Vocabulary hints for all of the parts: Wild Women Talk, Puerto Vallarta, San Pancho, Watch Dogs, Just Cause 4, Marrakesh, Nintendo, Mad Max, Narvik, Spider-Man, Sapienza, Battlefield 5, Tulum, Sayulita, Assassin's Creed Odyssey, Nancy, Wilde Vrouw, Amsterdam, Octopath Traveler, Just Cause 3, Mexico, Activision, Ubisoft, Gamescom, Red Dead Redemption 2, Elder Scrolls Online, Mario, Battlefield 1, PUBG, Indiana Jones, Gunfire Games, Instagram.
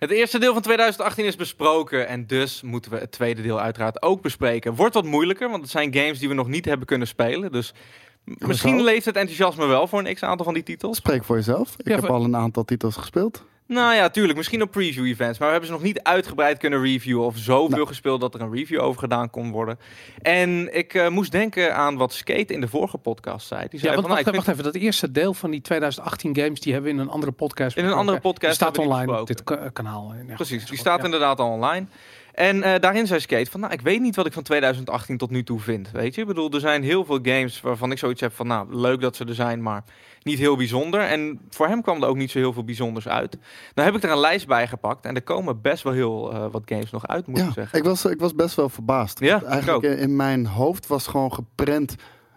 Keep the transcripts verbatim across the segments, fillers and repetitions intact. Het eerste deel van tweeduizend achttien is besproken en dus moeten we het tweede deel uiteraard ook bespreken. Wordt wat moeilijker, want het zijn games die we nog niet hebben kunnen spelen. Dus dat misschien wel. Leeft het enthousiasme wel voor een x-aantal van die titels. Spreek voor jezelf. Ik ja, heb voor... al een aantal titels gespeeld. Nou ja, tuurlijk. Misschien op preview-events. Maar we hebben ze nog niet uitgebreid kunnen reviewen. Of zoveel nou. gespeeld dat er een review over gedaan kon worden. En ik uh, moest denken aan wat Skate in de vorige podcast zei. Die zei ja, want van, wacht, nou, ik wacht vind... even. Dat eerste deel van die tweeduizend achttien games, die hebben we in een andere podcast. In een andere podcast. Die staat online op dit k- kanaal. Ja, precies. Die staat ja. inderdaad al online. En uh, daarin zei Skate van, nou, ik weet niet wat ik van tweeduizend achttien tot nu toe vind. Weet je, ik bedoel, er zijn heel veel games waarvan ik zoiets heb van, nou, leuk dat ze er zijn, maar niet heel bijzonder. En voor hem kwam er ook niet zo heel veel bijzonders uit. Nou heb ik er een lijst bij gepakt en er komen best wel heel uh, wat games nog uit, moet ja, ik zeggen. Ik was, ik was best wel verbaasd. Ja, eigenlijk ook. In mijn hoofd was gewoon geprent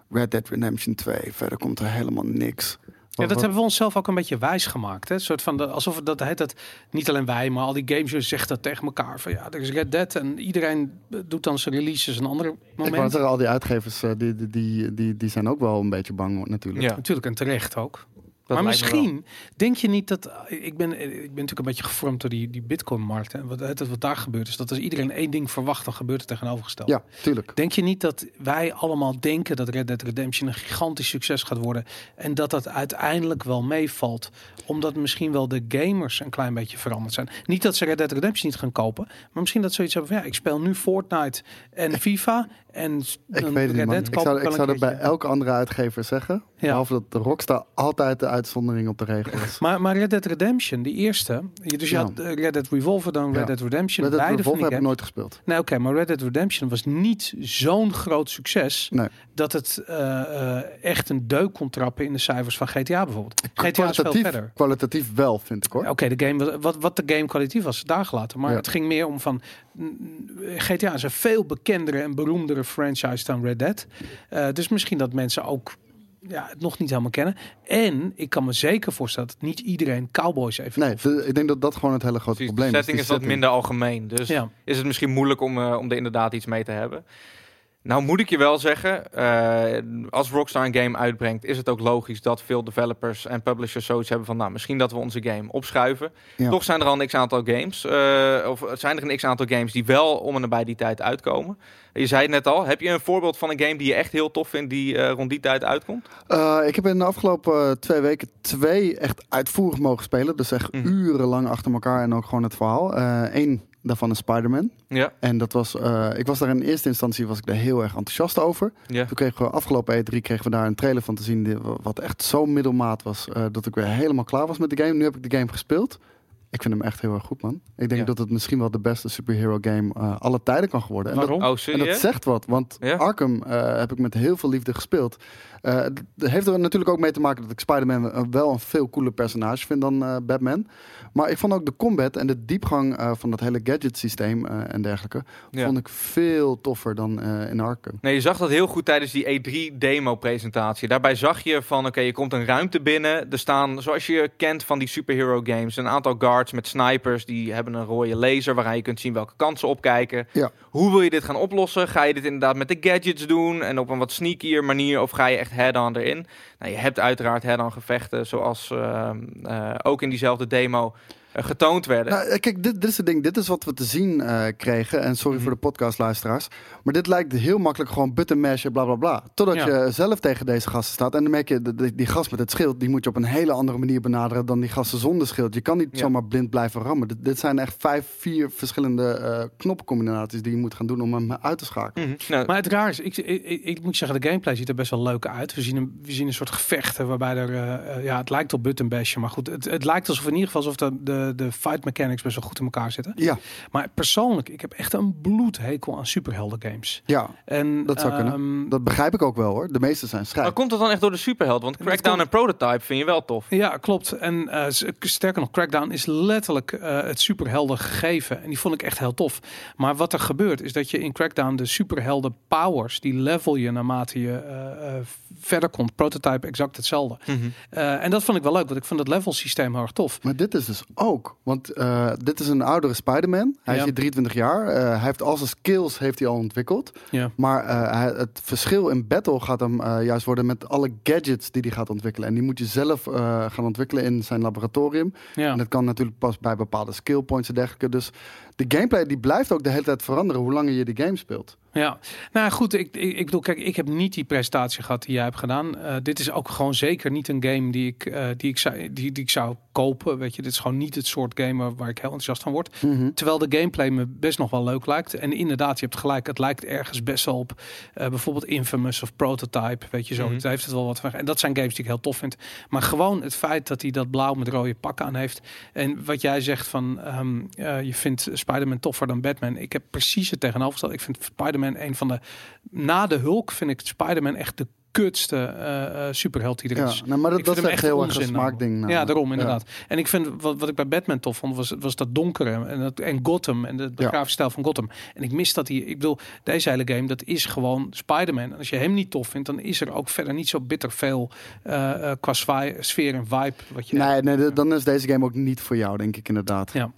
Red Dead Redemption twee. Verder komt er helemaal niks. Ja, dat hebben we onszelf ook een beetje wijs gemaakt. Hè? Een soort van de, alsof dat, dat, dat niet alleen wij, maar al die games zegt dat tegen elkaar. Van ja, er is Red Dead en iedereen doet dan zijn releases een ander moment. Ik wou zeggen, al die uitgevers, die, die, die, die, die zijn ook wel een beetje bang natuurlijk. Ja, natuurlijk en terecht ook. Dat maar misschien denk je niet dat... Ik ben, ik ben natuurlijk een beetje gevormd door die, die Bitcoin-markt. En wat, wat daar gebeurt is dat als iedereen één ding verwacht, dan gebeurt het tegenovergesteld. Ja, tuurlijk. Denk je niet dat wij allemaal denken dat Red Dead Redemption een gigantisch succes gaat worden en dat dat uiteindelijk wel meevalt? Omdat misschien wel de gamers een klein beetje veranderd zijn. Niet dat ze Red Dead Redemption niet gaan kopen, maar misschien dat ze zoiets hebben van ja, ik speel nu Fortnite en FIFA en ik dan weet het Red Dead. Ik zou, ik zou dat bij elke andere uitgever zeggen. Ja. Behalve dat de Rockstar altijd de uitzondering op de regels. Maar, maar Red Dead Redemption, die eerste. Dus je ja. had Red Dead Revolver, dan Red ja. Dead Redemption. Red Dead Revolver heb ik nooit gespeeld. Nee, oké, okay, maar Red Dead Redemption was niet zo'n groot succes nee. dat het uh, uh, echt een deuk kon trappen in de cijfers van G T A bijvoorbeeld. G T A is veel verder. Kwalitatief wel, vind ik hoor. Oké, okay, de game wat, wat de game kwalitatief was, daar gelaten. Maar ja. het ging meer om van G T A is een veel bekendere en beroemdere franchise dan Red Dead. Uh, dus misschien dat mensen ook ja, het nog niet helemaal kennen. En ik kan me zeker voorstellen dat niet iedereen Cowboys heeft. Nee, de, ik denk dat dat gewoon het hele grote probleem is. De setting is wat minder algemeen. Dus ja. is het misschien moeilijk om, uh, om er inderdaad iets mee te hebben. Nou moet ik je wel zeggen, uh, als Rockstar een game uitbrengt, is het ook logisch dat veel developers en publishers zoiets hebben van, nou, misschien dat we onze game opschuiven. Ja. Toch zijn er al een x-aantal games, uh, of zijn er een x-aantal games die wel om en nabij die tijd uitkomen. Je zei het net al, heb je een voorbeeld van een game die je echt heel tof vindt, die uh, rond die tijd uitkomt? Uh, ik heb in de afgelopen uh, twee weken twee echt uitvoerig mogen spelen, dus echt mm. urenlang achter elkaar en ook gewoon het verhaal. Eén. Uh, Daarvan een Spider-Man. Ja. En dat was, uh, ik was daar in eerste instantie was ik daar heel erg enthousiast over. Ja. Toen kregen we afgelopen E drie kregen we daar een trailer van te zien, die, wat echt zo middelmaat was, uh, dat ik weer helemaal klaar was met de game. Nu heb ik de game gespeeld. Ik vind hem echt heel erg goed, man. Ik denk ja. dat het misschien wel de beste superhero game uh, alle tijden kan worden. En waarom? Dat, oh, en dat zegt wat, want ja. Arkham uh, heb ik met heel veel liefde gespeeld. Uh, dat heeft er natuurlijk ook mee te maken dat ik Spider-Man wel een veel cooler personage vind dan uh, Batman. Maar ik vond ook de combat en de diepgang uh, van dat hele gadget systeem uh, en dergelijke, ja. vond ik veel toffer dan uh, in Arkham. Nee, je zag dat heel goed tijdens die E drie demo presentatie. Daarbij zag je van, oké, okay, je komt een ruimte binnen. Er staan, zoals je kent van die superhero games, een aantal guards met snipers, die hebben een rode laser waaraan je kunt zien welke kant ze opkijken. Ja. Hoe wil je dit gaan oplossen? Ga je dit inderdaad met de gadgets doen en op een wat sneakier manier of ga je echt head-on erin? Nou, je hebt uiteraard head-on gevechten zoals uh, uh, ook in diezelfde demo uh, getoond werden. Nou, kijk, dit, dit is het ding. Dit is wat we te zien uh, kregen en sorry mm-hmm. voor de podcastluisteraars, maar dit lijkt heel makkelijk gewoon button mashen, bla bla bla. Totdat ja. je zelf tegen deze gasten staat en dan merk je die, die gast met het schild, die moet je op een hele andere manier benaderen dan die gasten zonder schild. Je kan niet ja. zomaar blind blijven rammen. Dit, dit zijn echt vijf, vier verschillende uh, knopcombinaties die je moet gaan doen om hem uit te schakelen. Mm-hmm. Nou, maar het raar is, ik, ik, ik, ik moet zeggen, de gameplay ziet er best wel leuk uit. We zien een, we zien een soort gevechten waarbij er, uh, ja, het lijkt op button bashen, maar goed, het, het lijkt alsof in ieder geval alsof de, de de fight mechanics best wel goed in elkaar zitten. Ja. Maar persoonlijk, ik heb echt een bloedhekel aan superhelden games. Ja, en, dat zou um, kunnen. Dat begrijp ik ook wel hoor. De meeste zijn schrijf. Maar komt dat dan echt door de superheld? Want Crackdown en Prototype vind je wel tof. Ja, klopt. En uh, sterker nog, Crackdown is letterlijk uh, het superhelden gegeven. En die vond ik echt heel tof. Maar wat er gebeurt, is dat je in Crackdown de superhelden powers, die level je naarmate je uh, uh, verder komt. Prototype exact hetzelfde. Mm-hmm. Uh, en dat vond ik wel leuk, want ik vond het level systeem heel erg tof. Maar dit is dus ook ook. Want uh, dit is een oudere Spider-Man. Hij ja. is hier drieëntwintig jaar. Uh, hij heeft al zijn skills heeft hij al ontwikkeld. Ja. Maar uh, het verschil in battle gaat hem uh, juist worden met alle gadgets die hij gaat ontwikkelen. En die moet je zelf uh, gaan ontwikkelen in zijn laboratorium. Ja. En dat kan natuurlijk pas bij bepaalde skill points en dergelijke. Dus de gameplay die blijft ook de hele tijd veranderen hoe langer je de game speelt. Ja, nou goed, ik, ik, ik bedoel, kijk, ik heb niet die prestatie gehad die jij hebt gedaan. Uh, dit is ook gewoon zeker niet een game die ik, uh, die, ik zou, die, die ik zou kopen, weet je. Dit is gewoon niet het soort game waar, waar ik heel enthousiast van word. Mm-hmm. Terwijl de gameplay me best nog wel leuk lijkt. En inderdaad, je hebt gelijk, het lijkt ergens best wel op uh, bijvoorbeeld Infamous of Prototype, weet je zo. Mm-hmm. Daar heeft het wel wat van. En dat zijn games die ik heel tof vind. Maar gewoon het feit dat hij dat blauw met rode pak aan heeft. En wat jij zegt van, um, uh, je vindt Spider-Man toffer dan Batman. Ik heb precies het tegenovergestelde. Ik vind Spider-Man een van de, na de Hulk vind ik Spider-Man echt de kutste uh, superheld die er ja, is. Nou, maar dat, ik dat is echt heel erg een smaakding. Nou. Ja, daarom inderdaad. Ja. En ik vind, wat, wat ik bij Batman tof vond, was, was dat donkere en, dat, en Gotham en de, de ja. grafische stijl van Gotham. En ik mis dat hier. Ik bedoel, deze hele game, dat is gewoon Spider-Man. En als je hem niet tof vindt, dan is er ook verder niet zo bitter veel uh, qua zwaai, sfeer en vibe. Wat je nee, nee, de, dan is deze game ook niet voor jou, denk ik inderdaad. Ja.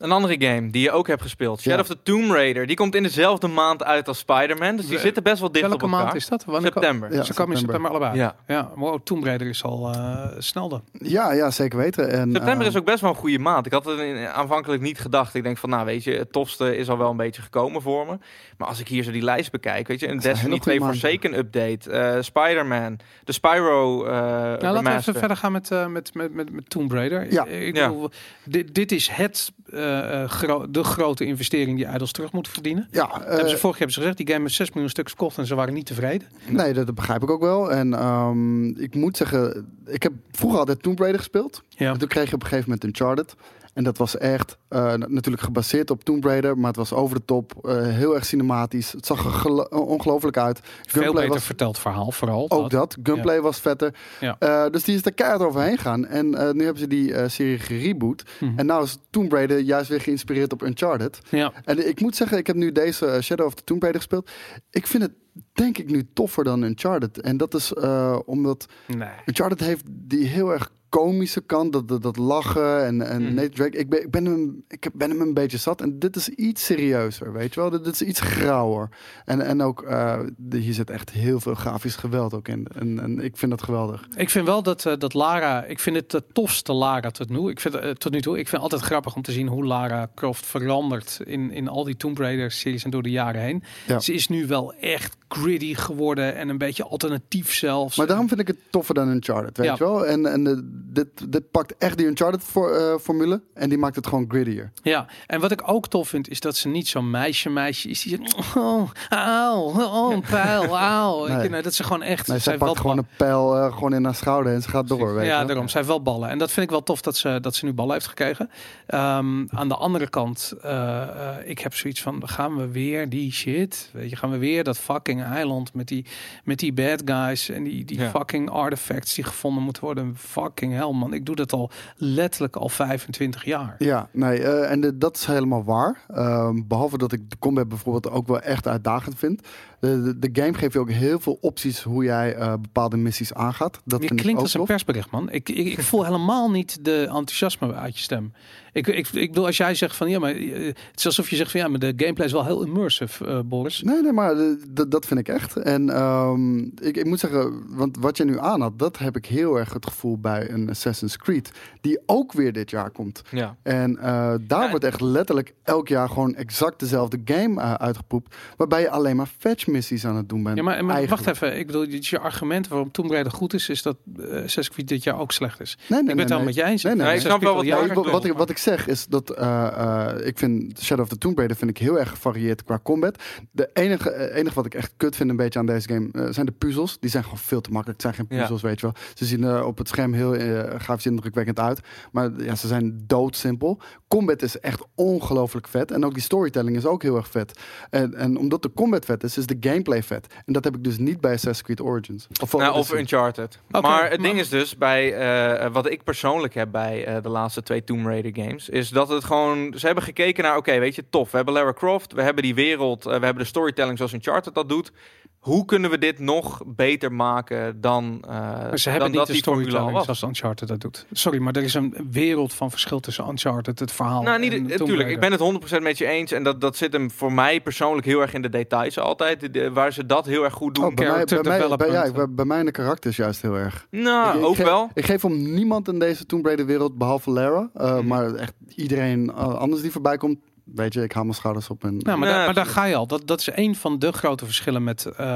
Een andere game die je ook hebt gespeeld. Shadow ja. of the Tomb Raider. Die komt in dezelfde maand uit als Spider-Man. Dus die We, zitten best wel dicht op elkaar. Welke maand is dat? Wanneer september. Ko- ja, Ze kwamen in september allebei. Ja. Ja. Wow, Tomb Raider is al uh, snel dan. Ja, ja, zeker weten. En, september uh, is ook best wel een goede maand. Ik had het aanvankelijk niet gedacht. Ik denk van, nou weet je, het tofste is al wel een beetje gekomen voor me. Maar als ik hier zo die lijst bekijk, weet je, een Destiny twee Forsaken update, uh, Spider-Man, de Spyro uh, nou, laten we even verder gaan met, uh, met, met, met, met Tomb Raider. Ja. Ik, ik ja. bedoel, dit, dit is het... Uh, Uh, gro- de grote investering die Idols terug moet verdienen. Ja, uh, hebben ze vorig jaar hebben ze gezegd, die game met zes miljoen stuks verkocht en ze waren niet tevreden. Nee, dat, dat begrijp ik ook wel. En um, ik moet zeggen, ik heb vroeger altijd Tomb Raider gespeeld. Ja. En toen kreeg je op een gegeven moment Uncharted. En dat was echt uh, natuurlijk gebaseerd op Tomb Raider, maar het was over de top, uh, heel erg cinematisch. Het zag er gelo- ongelooflijk uit. Gunplay Veel beter was... verteld verhaal vooral. Ook dat. dat. Gunplay ja. was vetter. Ja. Uh, dus die is er keihard overheen gaan. En uh, nu hebben ze die uh, serie gereboot. Mm-hmm. En nou is Tomb Raider juist weer geïnspireerd op Uncharted. Ja. En ik moet zeggen, ik heb nu deze Shadow of the Tomb Raider gespeeld. Ik vind het denk ik nu toffer dan Uncharted. En dat is uh, omdat nee. Uncharted heeft die heel erg komische kant, dat, dat, dat lachen en, en mm. Nate Drake. Ik ben, ik, ben hem, ik ben hem een beetje zat. En dit is iets serieuzer, weet je wel. Dit, dit is iets grauwer. En, en ook, uh, de, hier zit echt heel veel grafisch geweld ook in. En, en ik vind dat geweldig. Ik vind wel dat, uh, dat Lara, ik vind het de tofste Lara tot nu. Ik vind, uh, tot nu toe. Ik vind het altijd grappig om te zien hoe Lara Croft verandert in, in al die Tomb Raider series en door de jaren heen. Ja. Ze is nu wel echt gritty geworden en een beetje alternatief zelfs. Maar daarom vind ik het toffer dan Uncharted, weet ja. je wel. En, en de Dit, dit pakt echt die Uncharted-formule uh, en die maakt het gewoon grittier. Ja, en wat ik ook tof vind, is dat ze niet zo'n meisje-meisje is die zegt, oh, auw, oh, een pijl, auw. Nee. Nou, dat ze gewoon echt... Nee, zij pakt gewoon een pijl uh, gewoon in haar schouder en ze gaat door, weet je. Ja, daarom. Ja. Zij heeft wel ballen. En dat vind ik wel tof dat ze, dat ze nu ballen heeft gekregen. Um, aan de andere kant, uh, uh, ik heb zoiets van, gaan we weer die shit, weet je, gaan we weer dat fucking eiland met die, met die bad guys en die, die ja. fucking artifacts die gevonden moeten worden, fucking hel man, ik doe dat al letterlijk al vijfentwintig jaar. Ja, nee, uh, en de, dat is helemaal waar. Uh, behalve dat ik de combat bijvoorbeeld ook wel echt uitdagend vind. De, de, de game geeft je ook heel veel opties hoe jij uh, bepaalde missies aangaat. Dat je klinkt als een persbericht, man. Ik, ik, ik voel helemaal niet de enthousiasme uit je stem. Ik, ik, ik bedoel, als jij zegt van ja, maar uh, het is alsof je zegt van ja, maar de gameplay is wel heel immersive, uh, Boris. Nee, nee, maar de, de, dat vind ik echt. En um, ik, ik moet zeggen, want wat je nu aan had, dat heb ik heel erg het gevoel bij een Assassin's Creed, die ook weer dit jaar komt. Ja. En uh, daar ja. wordt echt letterlijk elk jaar gewoon exact dezelfde game uh, uitgepoept, waarbij je alleen maar fetch missies aan het doen bent. Ja, maar, maar wacht even. Ik bedoel, dit je argument waarom Tomb Raider goed is, is dat uh, Assassin's Creed dit jaar ook slecht is. Nee, nee, ik ben nee, het al nee. met jij eens. Nee, nee, nee, ik snap wel wat, nee, ik, wat, ik, wat ik zeg is dat uh, uh, ik vind Shadow of the Tomb Raider vind ik heel erg gevarieerd qua combat. De enige, uh, enige wat ik echt kut vind een beetje aan deze game uh, zijn de puzzels. Die zijn gewoon veel te makkelijk. Het zijn geen puzzels, ja. weet je wel. Ze zien uh, op het scherm heel uh, grafisch indrukwekkend uit, maar ja, ze zijn doodsimpel. Combat is echt ongelooflijk vet en ook die storytelling is ook heel erg vet. En, en omdat de combat vet is, is de gameplay vet. En dat heb ik dus niet bij Assassin's Creed Origins. Of, nou, of Uncharted. Okay, maar het ding is dus, bij uh, wat ik persoonlijk heb bij uh, de laatste twee Tomb Raider games, is dat het gewoon, ze hebben gekeken naar, oké, okay, weet je, tof. We hebben Lara Croft, we hebben die wereld, uh, we hebben de storytelling zoals Uncharted dat doet. Hoe kunnen we dit nog beter maken dan, uh, ze dan dat niet de die formule was? Uncharted dat doet. Sorry, maar er is een wereld van verschil tussen Uncharted, het verhaal. Nou, niet, en natuurlijk. Ik ben het honderd procent met je eens. En dat, dat zit hem voor mij persoonlijk heel erg in de details altijd. De, de, waar ze dat heel erg goed doen. Oh, bij, mij, bij, mij, bij, ja, ik, bij mij de karakter is juist heel erg. Nou, ik, ik ook geef, wel. Ik geef om niemand in deze Tomb Raider wereld, behalve Lara. Uh, mm. Maar echt iedereen uh, anders die voorbij komt. Weet je, ik haal mijn schouders op. En... Nou, maar, nee, daar, maar daar ga je al. Dat, dat is een van de grote verschillen met, uh,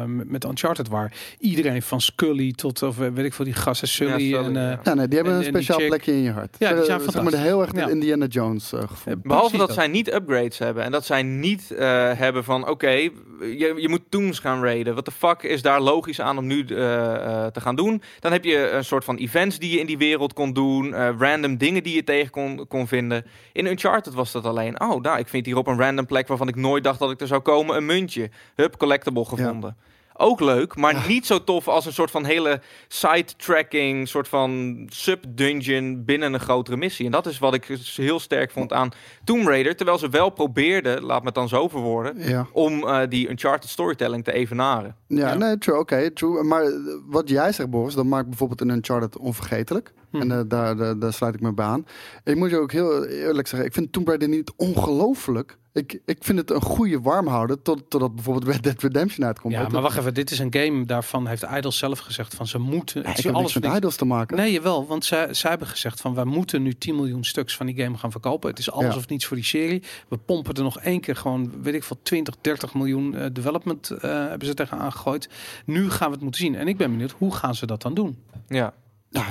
uh, met Uncharted. Waar iedereen van Scully tot, of weet ik veel, die gasten Sully. Ja, en, uh, ja, nee, die hebben en, een speciaal plekje in je hart. Ja, die zijn uh, zeg maar heel erg ja. Indiana Jones uh, gevoel. Behalve dat, dat zij niet upgrades hebben. En dat zij niet uh, hebben van, oké, okay, je, je moet tombs gaan raiden. Wat de fuck is daar logisch aan om nu uh, uh, te gaan doen? Dan heb je een soort van events die je in die wereld kon doen. Uh, random dingen die je tegen kon, kon vinden. In Uncharted was dat al. Alleen, oh, nou, ik vind hier op een random plek waarvan ik nooit dacht dat ik er zou komen, een muntje. Hup, collectible gevonden. Ja. Ook leuk, maar ja. niet zo tof als een soort van hele sidetracking, soort van sub-dungeon binnen een grotere missie. En dat is wat ik heel sterk vond aan Tomb Raider. Terwijl ze wel probeerden, laat me het dan zo verwoorden, ja. om uh, die Uncharted storytelling te evenaren. Ja, ja. nee, true, oké, okay, true. Maar wat jij zegt, Boris, dat maakt bijvoorbeeld een Uncharted onvergetelijk. Hm. En uh, daar, daar, daar sluit ik me bij aan. Ik moet je ook heel eerlijk zeggen, ik vind Tomb Raider niet ongelooflijk. Ik, ik vind het een goede warmhouder tot, totdat bijvoorbeeld Red Dead Redemption uitkomt. Ja, maar wacht even. Dit is een game, daarvan heeft Eidos zelf gezegd van ze moeten... Nee, ik heb niks met Eidos te maken. Nee, jawel, want zij, zij hebben gezegd van wij moeten nu tien miljoen stuks van die game gaan verkopen. Het is alles ja. of niets voor die serie. We pompen er nog één keer gewoon, weet ik veel, twintig, dertig miljoen uh, development uh, hebben ze tegenaan gegooid. Nu gaan we het moeten zien. En ik ben benieuwd, hoe gaan ze dat dan doen? Ja. Ja,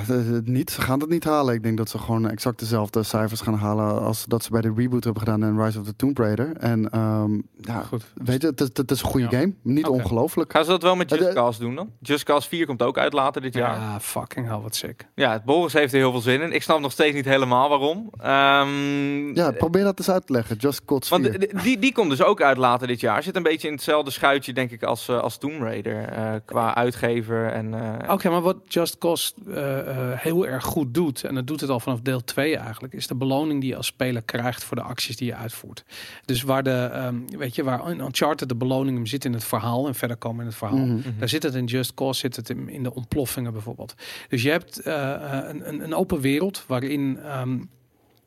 niet. Ze gaan dat niet halen. Ik denk dat ze gewoon exact dezelfde cijfers gaan halen als dat ze bij de reboot hebben gedaan in Rise of the Tomb Raider. En um, ja, goed. Weet je, het, het, het is een goede ja. game. Niet okay. ongelooflijk. Gaan ze dat wel met Just Cause doen dan? Just Cause vier komt ook uit later dit jaar. Ja, fucking hell, wat sick. Ja, het Boris heeft er heel veel zin in. Ik snap nog steeds niet helemaal waarom. Um, ja, probeer dat eens uit te leggen. Just Cause vier. Want die, die, die komt dus ook uit later dit jaar. Zit een beetje in hetzelfde schuitje, denk ik, als, als Tomb Raider. Uh, qua uitgever en... Uh, Oké, okay, maar wat Just Cause... Uh, Uh, heel erg goed doet, en dat doet het al vanaf deel twee eigenlijk, is de beloning die je als speler krijgt voor de acties die je uitvoert. Dus waar de, um, weet je, waar Uncharted de beloning hem zit in het verhaal en verder komen in het verhaal. Mm-hmm. Daar zit het in Just Cause, zit het in, in de ontploffingen bijvoorbeeld. Dus je hebt uh, een, een open wereld waarin... Um,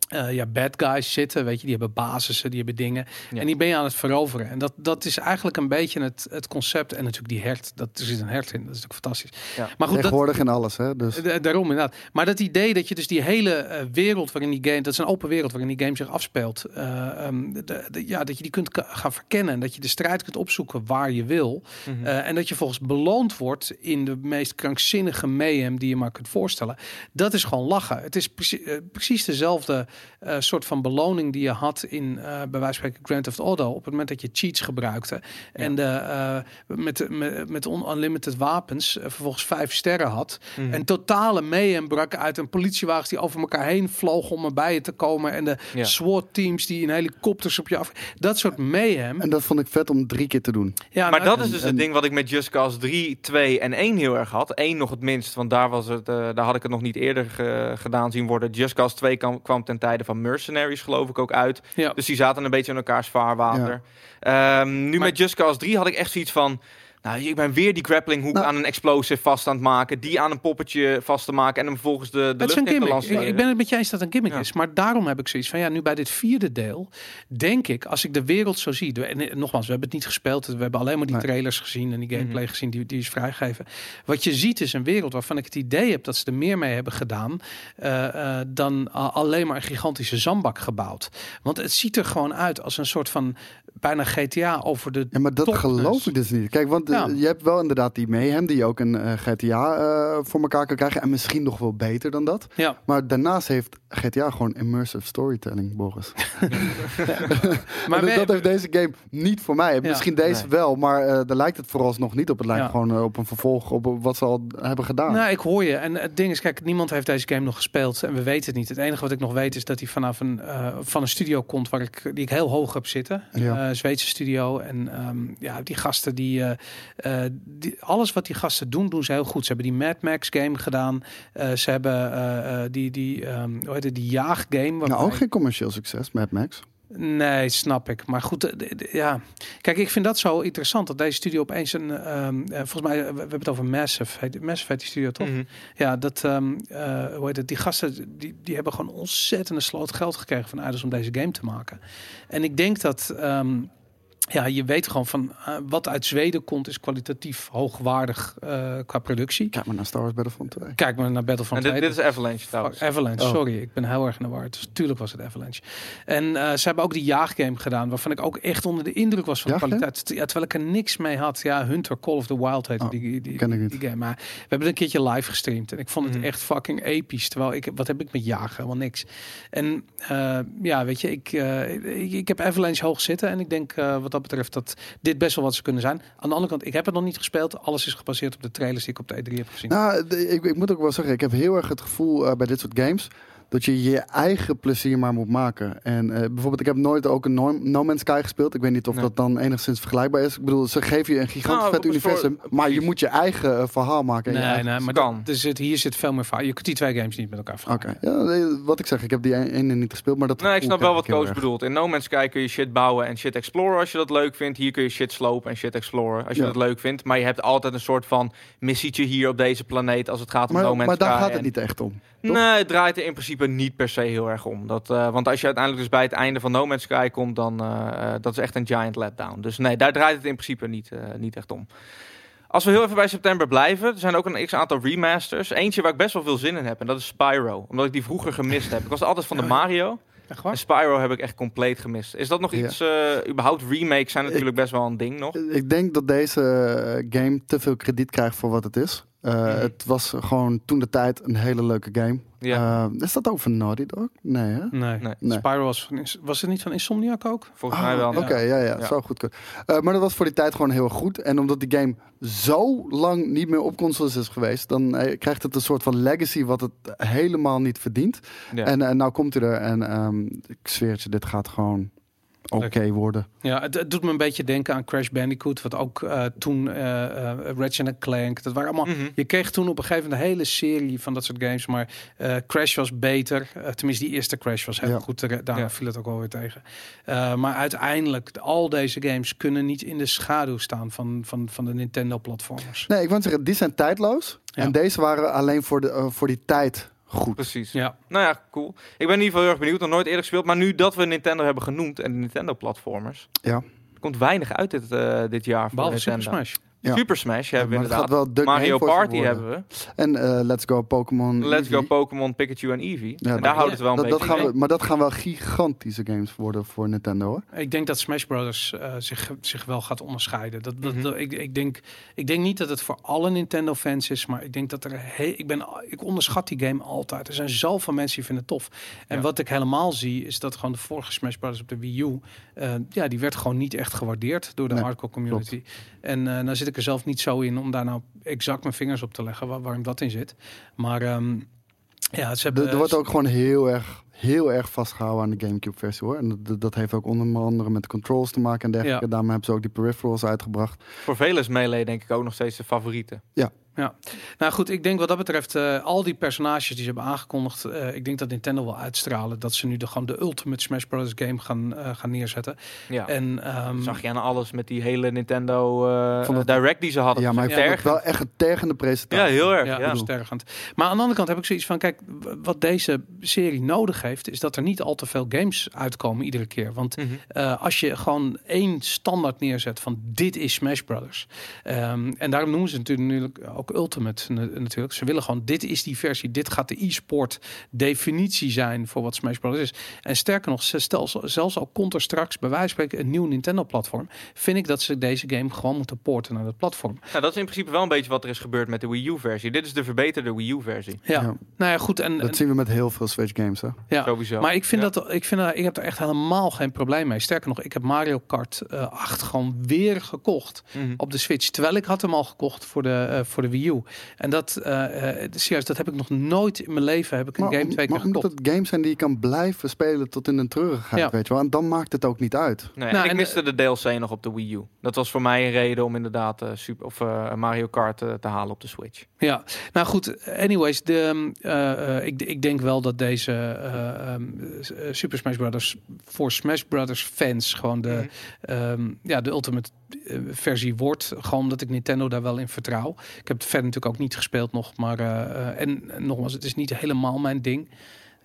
Uh, ja, bad guys zitten, weet je, die hebben basissen, die hebben dingen. Ja. En die ben je aan het veroveren. En dat, dat is eigenlijk een beetje het, het concept. En natuurlijk die hert, dat, er zit een hert in, dat is natuurlijk fantastisch. Ja, maar goed, tegenwoordig dat, in alles, hè? Dus. D- daarom inderdaad. Maar dat idee dat je dus die hele uh, wereld waarin die game, dat is een open wereld waarin die game zich afspeelt, uh, um, de, de, ja, dat je die kunt k- gaan verkennen. En dat je de strijd kunt opzoeken waar je wil. Mm-hmm. Uh, en dat je volgens beloond wordt in de meest krankzinnige mayhem die je maar kunt voorstellen. Dat is gewoon lachen. Het is precie- uh, precies dezelfde Uh, soort van beloning die je had in uh, bij wijze van Grand Theft Auto op het moment dat je cheats gebruikte en ja. de, uh, met, met, met unlimited wapens uh, vervolgens vijf sterren had mm. en totale mayhem brak uit en politiewagens die over elkaar heen vlogen om erbij je te komen en de ja. SWAT teams die in helikopters op je af, dat soort mayhem. En dat vond ik vet om drie keer te doen. Ja, maar nou, dat en, is dus en, het ding wat ik met Just Cause drie, twee en één heel erg had. één nog het minst, want daar, was het, uh, daar had ik het nog niet eerder ge- gedaan zien worden. Just Cause twee kwam, kwam ten tijden van Mercenaries, geloof ik, ook uit. Ja. Dus die zaten een beetje in elkaars vaarwater. Ja. Um, nu maar... met Just Cause drie had ik echt zoiets van... Nou, ik ben weer die grapplinghoek nou. aan een explosive vast aan het maken. Die aan een poppetje vast te maken. En hem volgens de, de lucht in te lanceren. Ik ben het met je eens dat het een gimmick ja. is. Maar daarom heb ik zoiets van... Ja, nu bij dit vierde deel... Denk ik, als ik de wereld zo zie... En nogmaals, we hebben het niet gespeeld. We hebben alleen maar die nee. trailers gezien. En die gameplay mm-hmm. gezien. Die, die is vrijgegeven. Wat je ziet is een wereld waarvan ik het idee heb... Dat ze er meer mee hebben gedaan. Uh, uh, dan uh, alleen maar een gigantische zandbak gebouwd. Want het ziet er gewoon uit als een soort van... Bijna G T A over de ja, maar dat topness. Geloof ik dus niet. Kijk, want... Ja. Je hebt wel inderdaad die mayhem die je ook in uh, G T A uh, voor elkaar kan krijgen. En misschien nog wel beter dan dat. Ja. Maar daarnaast heeft G T A gewoon immersive storytelling, Boris. Ja. maar dat, dat heeft deze game niet voor mij. Ja. Misschien deze nee. wel, maar uh, daar lijkt het vooralsnog niet op. Het lijkt ja. gewoon uh, op een vervolg op wat ze al hebben gedaan. Nou, ik hoor je. En het ding is, kijk, niemand heeft deze game nog gespeeld. En we weten het niet. Het enige wat ik nog weet is dat hij vanaf een, uh, van een studio komt waar ik, die ik heel hoog heb zitten. Ja. Een uh, Zweedse studio. En um, ja, die gasten die... Uh, Uh, die, alles wat die gasten doen, doen ze heel goed. Ze hebben die Mad Max game gedaan. Uh, ze hebben uh, die, die, um, hoe heet het, die jaag game. Nou, ook geen commercieel succes, Mad Max. Nee, snap ik. Maar goed, d- d- ja. Kijk, ik vind dat zo interessant dat deze studio opeens een... Um, uh, volgens mij, we, we hebben het over Massive. Heet, Massive heet die studio, toch? Mm-hmm. Ja, dat... Um, uh, hoe heet het? Die gasten, die, die hebben gewoon ontzettende sloot geld gekregen van ouders om deze game te maken. En ik denk dat... Um, ja, je weet gewoon van uh, wat uit Zweden komt is kwalitatief hoogwaardig uh, qua productie. Kijk maar naar Star Wars Battlefront twee. Kijk maar naar Battlefront en dit, twee. Dit is Avalanche trouwens. Avalanche, oh. sorry. Ik ben heel erg naar waard. Dus tuurlijk was het Avalanche. En uh, ze hebben ook die jaaggame gedaan, waarvan ik ook echt onder de indruk was van de kwaliteit. Ja, terwijl ik er niks mee had. Ja, Hunter Call of the Wild heette oh, die, die, die, die game. Maar we hebben een keertje live gestreamd. En ik vond het mm. echt fucking episch. Terwijl ik, wat heb ik met jagen? Helemaal niks. En uh, ja, weet je, ik, uh, ik, ik heb Avalanche hoog zitten. En ik denk, uh, wat dat betreft dat dit best wel wat ze kunnen zijn. Aan de andere kant, ik heb het nog niet gespeeld. Alles is gebaseerd op de trailers die ik op de E drie heb gezien. Nou, de, ik, ik moet ook wel zeggen, ik heb heel erg het gevoel uh, bij dit soort games dat je je eigen plezier maar moet maken. En uh, bijvoorbeeld, ik heb nooit ook een No, no Man's Sky gespeeld. Ik weet niet of nee. dat dan enigszins vergelijkbaar is. Ik bedoel, ze geven je een gigantisch nou, vet universum, voor... maar je moet je eigen uh, verhaal maken. Nee, eigen... nee, maar dan. Dus het, hier zit veel meer verhaal. Je kunt die twee games niet met elkaar vergelijken. Oké. Okay. Ja, wat ik zeg, ik heb die ene niet gespeeld, maar dat... Nee, ik snap wel wat Koos bedoelt. In No Man's Sky kun je shit bouwen en shit exploren als je dat leuk vindt. Hier kun je shit slopen en shit exploren als je ja. dat leuk vindt. Maar je hebt altijd een soort van missietje hier op deze planeet als het gaat om maar, No Man's maar Sky. Maar daar gaat en... het niet echt om. Toch? Nee, het draait er in principe niet per se heel erg om. Dat, uh, want als je uiteindelijk dus bij het einde van No Man's Sky komt, dan uh, dat is echt een giant letdown. Dus nee, daar draait het in principe niet, uh, niet echt om. Als we heel even bij september blijven, er zijn ook een x-aantal remasters. Eentje waar ik best wel veel zin in heb, en dat is Spyro. Omdat ik die vroeger gemist heb. Ik was altijd van de Mario. Echt waar? En Spyro heb ik echt compleet gemist. Is dat nog ja. iets... Uh, überhaupt remakes zijn natuurlijk ik, best wel een ding nog. Ik denk dat deze game te veel krediet krijgt voor wat het is. Uh, nee. Het was gewoon toen de tijd een hele leuke game. Ja. Uh, is dat ook van Naughty Dog? Nee, hè? Nee. nee. nee. Spyro was van... Was het niet van Insomniac ook? Volgens ah, mij wel. Oké, okay, ja. Ja, ja, ja. Zou goed kunnen. Uh, maar dat was voor die tijd gewoon heel goed. En omdat die game zo lang niet meer op consoles is geweest, dan eh, krijgt het een soort van legacy wat het helemaal niet verdient. Ja. En, en nou komt hij er. En um, ik zweer het je, dit gaat gewoon... Oké okay worden. Ja, het, het doet me een beetje denken aan Crash Bandicoot, wat ook uh, toen uh, uh, Ratchet en Clank. Dat waren allemaal. Mm-hmm. Je kreeg toen op een gegeven moment een hele serie van dat soort games, maar uh, Crash was beter. Uh, tenminste, die eerste Crash was heel ja. goed. Te, daar ja. viel het ook wel weer tegen. Uh, maar uiteindelijk, al deze games kunnen niet in de schaduw staan van, van, van de Nintendo-platformers. Nee, ik wil zeggen, die zijn tijdloos. Ja. En deze waren alleen voor, de, uh, voor die tijd. Goed. Precies. Ja. Nou ja, cool. Ik ben in ieder geval heel erg benieuwd. Nog nooit eerder gespeeld. Maar nu dat we Nintendo hebben genoemd en de Nintendo-platformers... Ja. Er komt weinig uit dit, uh, dit jaar voor Behalve Nintendo. Super Smash. Ja. Super Smash hebben ja, we inderdaad. Gaat wel Mario Party hebben we. En uh, Let's Go Pokémon. Let's Go Pokémon, Pikachu en Eevee. Ja, en daar houdt ja. het wel een dat, beetje dat gaan we, Maar dat gaan wel gigantische games worden voor Nintendo. Hoor. Ik denk dat Smash Brothers uh, zich, zich wel gaat onderscheiden. Dat, dat, mm-hmm. dat, ik, ik, denk, ik denk niet dat het voor alle Nintendo-fans is. Maar ik denk dat er... He, ik, ben, ik onderschat die game altijd. Er zijn zoveel mensen die vinden het tof. En ja. wat ik helemaal zie is dat gewoon de vorige Smash Brothers op de Wii U... Uh, ja, die werd gewoon niet echt gewaardeerd door de nee, hardcore community. Klopt. En uh, nou zit ik er zelf niet zo in om daar nou exact mijn vingers op te leggen waar, waarom dat in zit. Maar um, ja, ze hebben... Er wordt ook gewoon heel erg, heel erg vastgehouden aan de GameCube-versie, hoor. En dat, dat heeft ook onder andere met de controls te maken en dergelijke. Ja. Daarom hebben ze ook die peripherals uitgebracht. Voor velen is Melee denk ik ook nog steeds de favoriete. Ja. Ja, nou goed, ik denk wat dat betreft, uh, al die personages die ze hebben aangekondigd, uh, ik denk dat Nintendo wil uitstralen dat ze nu de, gewoon de ultimate Smash Bros. Game gaan, uh, gaan neerzetten. Ja, en, um, zag je aan alles met die hele Nintendo uh, Direct die ze hadden. Ja, maar ik vond het wel echt een tergende presentatie. Ja, heel erg. Ja, ja. Tergend. Maar aan de andere kant heb ik zoiets van, kijk, wat deze serie nodig heeft, is dat er niet al te veel games uitkomen iedere keer. Want mm-hmm. uh, als je gewoon één standaard neerzet van dit is Smash Bros. Um, en daarom noemen ze het natuurlijk ook Ultimate natuurlijk. Ze willen gewoon, dit is die versie. Dit gaat de e-sport definitie zijn voor wat Smash Bros. Is. En sterker nog, stel, zelfs al komt er straks bij wijze van spreken een nieuw Nintendo-platform, vind ik dat ze deze game gewoon moeten porten naar het platform. Nou, dat is in principe wel een beetje wat er is gebeurd met de Wii U-versie. Dit is de verbeterde Wii U-versie. Ja, ja. Nou ja, goed. En, dat en, zien we met heel veel Switch-games, hè? Ja, sowieso. Maar ik vind ja. dat, ik vind dat, ik heb er echt helemaal geen probleem mee. Sterker nog, ik heb Mario Kart uh, acht gewoon weer gekocht mm-hmm. op de Switch, terwijl ik had hem al gekocht voor de, uh, voor de Wii U. En dat, uh, serieus, dat heb ik nog nooit in mijn leven, heb ik een maar, game twee keer gekocht. Maar moet het games zijn die je kan blijven spelen tot in de treurigheid, ja. weet je wel. En dan maakt het ook niet uit. Nee, nou, ik en miste de, de D L C nog op de Wii U. Dat was voor mij een reden om inderdaad uh, super, of, uh, Mario Kart uh, te halen op de Switch. Ja, nou goed, anyways, de, uh, uh, ik, ik denk wel dat deze uh, uh, um, Super Smash Brothers voor Smash Brothers fans gewoon de, mm-hmm. um, ja, de ultimate versie wordt. Gewoon omdat ik Nintendo daar wel in vertrouw. Ik heb het verder natuurlijk ook niet gespeeld nog. Maar uh, uh, en nogmaals, het is niet helemaal mijn ding.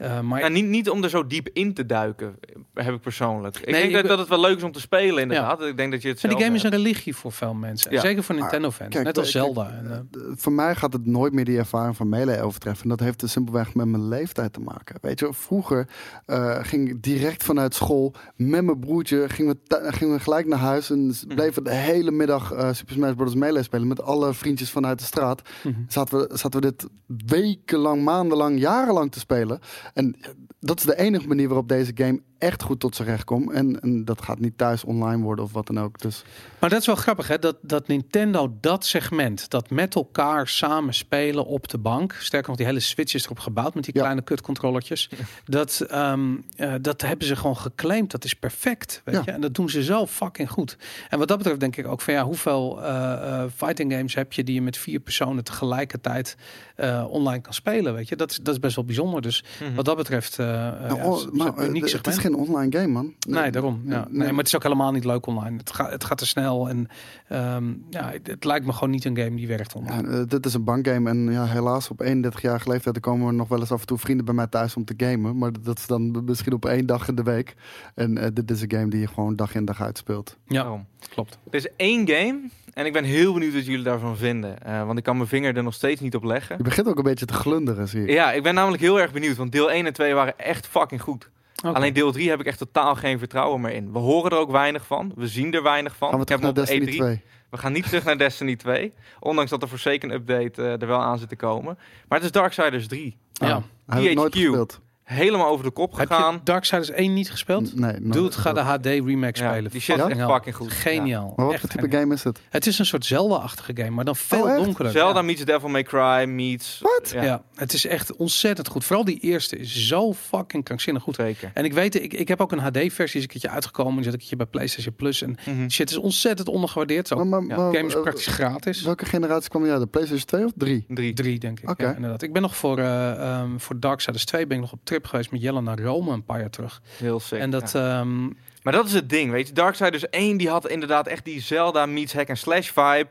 Uh, maar nou, niet, niet om er zo diep in te duiken, heb ik persoonlijk. Ik nee, denk ik, dat het wel leuk is om te spelen, inderdaad. Ja. Ik denk dat je het zelf die game hebt. Is een religie voor veel mensen. Ja. Zeker voor Nintendo-fans, ah, net als kijk, Zelda. Kijk, en, uh, voor mij gaat het nooit meer die ervaring van Melee overtreffen. En dat heeft dus simpelweg met mijn leeftijd te maken. Weet je, vroeger uh, ging ik direct vanuit school met mijn broertje, gingen we, tu- gingen we gelijk naar huis en bleven mm-hmm. de hele middag uh, Super Smash Bros. Melee spelen met alle vriendjes vanuit de straat. Mm-hmm. Zaten we, zaten we dit wekenlang, maandenlang, jarenlang te spelen. En dat is de enige manier waarop deze game echt goed tot zijn recht komt. En, en dat gaat niet thuis online worden of wat dan ook. Dus. Maar dat is wel grappig, hè? Dat, dat Nintendo dat segment, dat met elkaar samen spelen op de bank. Sterker nog, die hele Switch is erop gebouwd met die ja. kleine kutcontrollertjes. Ja. Dat, um, uh, dat hebben ze gewoon geclaimd. Dat is perfect, weet ja. je? En dat doen ze zo fucking goed. En wat dat betreft denk ik ook van ja, hoeveel uh, uh, fighting games heb je die je met vier personen tegelijkertijd uh, online kan spelen, weet je? Dat is, dat is best wel bijzonder. Dus mm-hmm. wat dat betreft, uh, nou, ja, oh, maar, uh, uniek d- segment. Het is online game, man. Nee, nee daarom. Ja. Nee, nee, maar het is ook helemaal niet leuk online. Het, ga, het gaat te snel en um, ja, het, het lijkt me gewoon niet een game die werkt online. Ja, dit is een bankgame en ja, helaas op eenendertig jaar leeftijd komen er nog wel eens af en toe vrienden bij mij thuis om te gamen. Maar dat is dan misschien op één dag in de week. En uh, dit is een game die je gewoon dag in dag uit speelt. Ja, daarom. Klopt. Er is één game en ik ben heel benieuwd wat jullie daarvan vinden. Uh, want ik kan mijn vinger er nog steeds niet op leggen. Je begint ook een beetje te glunderen, zie ik. Ja, ik ben namelijk heel erg benieuwd, want deel één en twee waren echt fucking goed. Okay. Alleen deel drie heb ik echt totaal geen vertrouwen meer in. We horen er ook weinig van. We zien er weinig van. Gaan we terug naar Destiny E drie. twee? We gaan niet terug naar Destiny twee. Ondanks dat er voor zeker een update uh, er wel aan zit te komen. Maar het is Darksiders drie. Ja, ja. Hij heeft nooit gespeeld. Helemaal over de kop gegaan. Heb je Darksiders één niet gespeeld? Nee. Nooit. Dude, ga de H D remake ja, spelen. Die shit is echt fucking goed. Geniaal. Ja. Maar wat echt type geniaal. Game is het? Het is een soort Zelda-achtige game, maar dan veel oh, donkerder. Zelda ja. meets Devil May Cry meets... Wat? Ja. ja, het is echt ontzettend goed. Vooral die eerste is zo fucking krankzinnig goed. Zeker. En ik weet, ik, ik heb ook een H D-versie is een keertje uitgekomen. Die zat ik hier bij PlayStation Plus. En mm-hmm. shit is ontzettend ondergewaardeerd. Zo. Maar, maar, ja. maar, game is praktisch uh, gratis. Welke generatie kwam je uit? De PlayStation twee of drie? drie, drie denk ik. Okay. Ja, inderdaad. Ik ben nog voor, uh, um, voor Darksiders twee ben ik nog op trip geweest met Jelle naar Rome een paar jaar terug. Heel sick. En dat, ja. um... Maar dat is het ding, weet je. Darksiders één die had inderdaad echt die Zelda meets hack and slash vibe.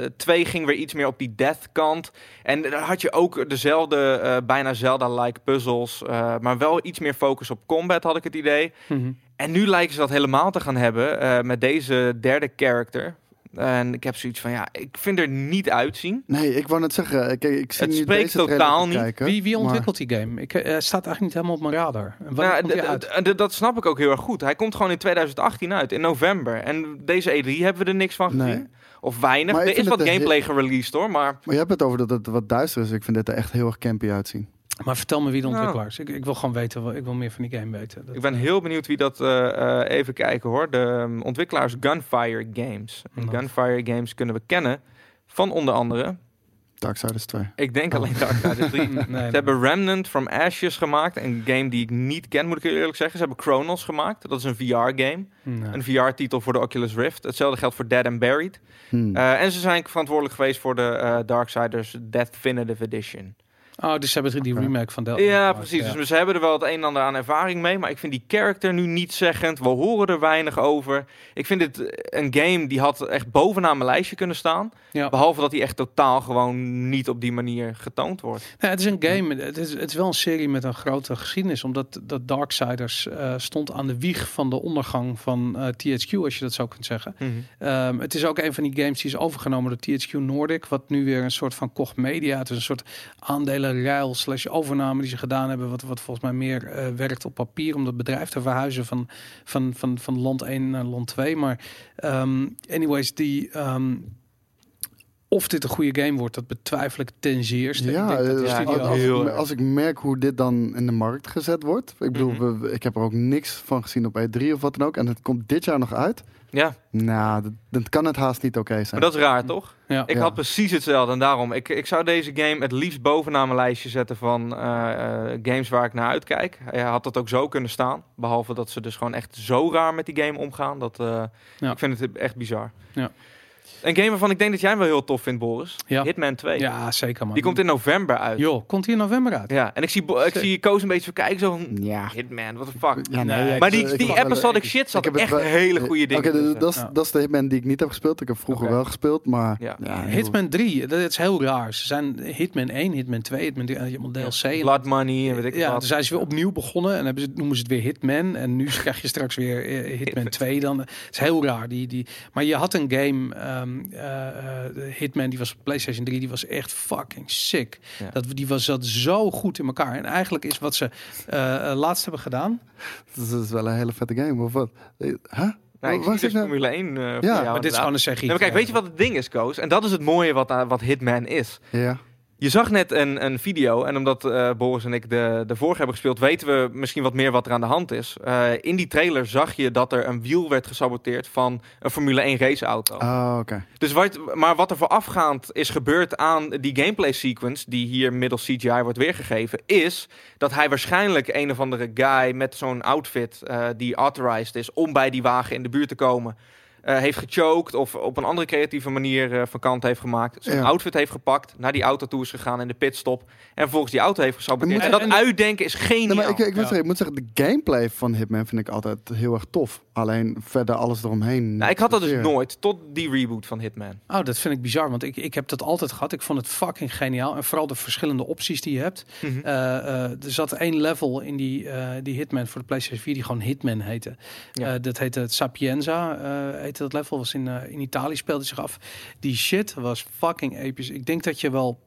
Uh, twee ging weer iets meer op die death kant. En daar had je ook dezelfde uh, bijna Zelda-like puzzels. Uh, maar wel iets meer focus op combat, had ik het idee. Mm-hmm. En nu lijken ze dat helemaal te gaan hebben uh, met deze derde character. En ik heb zoiets van, ja, ik vind er niet uitzien. Nee, ik wou net zeggen. Ik, ik zie het niet spreekt deze totaal niet. Kijken, wie, wie ontwikkelt maar... die game? Ik, uh, staat eigenlijk niet helemaal op mijn radar. Nou, komt d- uit? D- dat snap ik ook heel erg goed. Hij komt gewoon in twintig achttien uit, in november. En deze E drie hebben we er niks van gezien. Nee. Of weinig. Maar er is wat gameplay heel... gereleased, hoor. Maar... maar je hebt het over dat het wat duister is. Ik vind dit er echt heel erg campy uitzien. Maar vertel me wie de ontwikkelaars. Nou. Ik, ik wil gewoon weten, ik wil meer van die game weten. Dat ik ben heel benieuwd wie dat... Uh, uh, even kijken hoor. De um, ontwikkelaars Gunfire Games. En nou. Gunfire Games kunnen we kennen van onder andere... Darksiders twee. Ik denk oh. alleen Darksiders drie. nee, Ze nee. hebben Remnant from Ashes gemaakt. Een game die ik niet ken, moet ik eerlijk zeggen. Ze hebben Chronos gemaakt. Dat is een V R-game. Nee. Een V R-titel voor de Oculus Rift. Hetzelfde geldt voor Dead and Buried. Hmm. Uh, en ze zijn verantwoordelijk geweest voor de uh, Darksiders Deathfinitive Edition. Oh, dus ze hebben die okay. remake van Delta. Ja, precies. Ja. Dus ze hebben er wel het een en ander aan ervaring mee. Maar ik vind die character nu niet zeggend. We horen er weinig over. Ik vind dit een game die had echt bovenaan mijn lijstje kunnen staan. Ja. Behalve dat die echt totaal gewoon niet op die manier getoond wordt. Ja, het is een game. Het is, het is wel een serie met een grote geschiedenis. Omdat dat Darksiders uh, stond aan de wieg van de ondergang van uh, T H Q. Als je dat zo kunt zeggen. Mm-hmm. Um, het is ook een van die games die is overgenomen door T H Q Nordic. Wat nu weer een soort van Koch Media. Het is een soort aandelen. Ruil slash overname die ze gedaan hebben, wat, wat volgens mij meer uh, werkt op papier om dat bedrijf te verhuizen van, van, van, van land één naar land twee. Maar um, anyways, die um, of dit een goede game wordt, dat betwijfel ik ten zeerste. Ja, ik denk dat die ja studio als, heel... als ik merk hoe dit dan in de markt gezet wordt, ik bedoel, mm-hmm. we, ik heb er ook niks van gezien op E drie of wat dan ook, en het komt dit jaar nog uit. Ja. Nou, dat, dat kan het haast niet oké okay zijn. Maar dat is raar, toch? Ja. Ik ja. had precies hetzelfde en daarom. Ik, ik zou deze game het liefst bovenaan mijn lijstje zetten van uh, games waar ik naar uitkijk. Hij had dat ook zo kunnen staan. Behalve dat ze dus gewoon echt zo raar met die game omgaan. Dat, uh, ja. Ik vind het echt bizar. Ja. Een game waarvan ik denk dat jij hem wel heel tof vindt, Boris. Ja. Hitman twee. Ja, zeker man. Die komt in november uit. Joh, komt die in november uit? Ja. En ik zie, ik zie Koos een beetje verkijken. Zo van, ja. Hitman, what the fuck. Ja, nee, nee. Maar die, ik, die ik apples had ik shit, zat ik echt wel, hele goede dingen. Oké, okay, dat, ja. dat is de Hitman die ik niet heb gespeeld. Ik heb vroeger okay. wel gespeeld, maar... Ja. Ja, Hitman drie, dat is heel raar. Ze zijn Hitman één, Hitman twee, Hitman drie, en je hebt D L C. Ja. Blood Money en weet ik ja, wat. Toen zijn ze weer opnieuw begonnen en hebben ze, noemen ze het weer Hitman. En nu krijg je straks weer Hitman twee dan. Het is heel raar. Die, die... Maar je had een game... Um, uh, Hitman, die was op PlayStation drie, die was echt fucking sick. Ja. Dat, die was zat zo goed in elkaar. En eigenlijk is wat ze uh, uh, laatst hebben gedaan... Dat is wel een hele vette game, of wat? Huh? Nee, ik was dus nou? Formule één. Uh, ja, maar dit is gewoon een serie. Nee, kijk, weet je wat het ding is, Koos? En dat is het mooie wat, uh, wat Hitman is. Ja. Je zag net een, een video, en omdat uh, Boris en ik de, de vorige hebben gespeeld, weten we misschien wat meer wat er aan de hand is. Uh, in die trailer zag je dat er een wiel werd gesaboteerd van een Formule één raceauto. Oh, okay. Dus wat, maar wat er voorafgaand is gebeurd aan die gameplay sequence, die hier middels C G I wordt weergegeven, is dat hij waarschijnlijk een of andere guy met zo'n outfit uh, die authorized is om bij die wagen in de buurt te komen, Uh, heeft gechoked of op een andere creatieve manier uh, van kant heeft gemaakt. Zijn ja. outfit heeft gepakt, naar die auto toe is gegaan in de pitstop. En vervolgens die auto heeft gesaboteerd. En dat en uitdenken is geniaal. Nee, maar ik, ik, ik, ja. moet zeggen, ik moet zeggen, de gameplay van Hitman vind ik altijd heel erg tof. Alleen verder alles eromheen. Nou, ik had dat dus nooit, tot die reboot van Hitman. Oh, dat vind ik bizar, want ik, ik heb dat altijd gehad. Ik vond het fucking geniaal. En vooral de verschillende opties die je hebt. Mm-hmm. Uh, uh, er zat één level in die, uh, die Hitman voor de PlayStation vier die gewoon Hitman heette. Ja. Uh, dat heette het Sapienza, uh, heette dat level. Was in, uh, in Italië, speelde zich af. Die shit was fucking episch. Ik denk dat je wel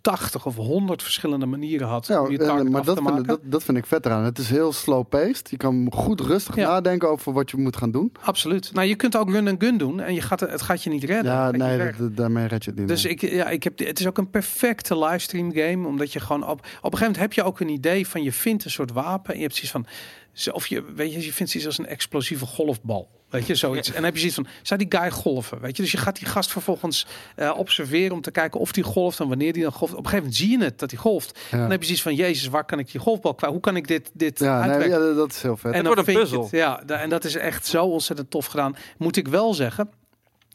tachtig of honderd verschillende manieren had ja, om je target maar af dat te vind, maken. Dat, dat vind ik vet eraan. Het is heel slow-paced. Je kan goed rustig ja. nadenken over wat je moet gaan doen. Absoluut. Nou, je kunt ook run and gun doen en je gaat, het gaat je niet redden. Ja, nee, dat, dat, daarmee red je het niet. Dus ik, ja, ik heb, het is ook een perfecte livestream game, omdat je gewoon op, op een gegeven moment heb je ook een idee van, je vindt een soort wapen en je hebt zoiets van, of je, weet je, je vindt iets als een explosieve golfbal. Weet je, zoiets. En dan heb je zoiets van, zou die guy golven? Weet je, dus je gaat die gast vervolgens uh, observeren om te kijken of die golft en wanneer die dan golft. Op een gegeven moment zie je het, dat hij golft. Ja. Dan heb je zoiets van, jezus, waar kan ik die golfbal kwijt? Hoe kan ik dit, dit ja, uitwerken? Nee, ja, dat is heel vet. En dat wordt een puzzel. Het, ja, en dat is echt zo ontzettend tof gedaan. Moet ik wel zeggen,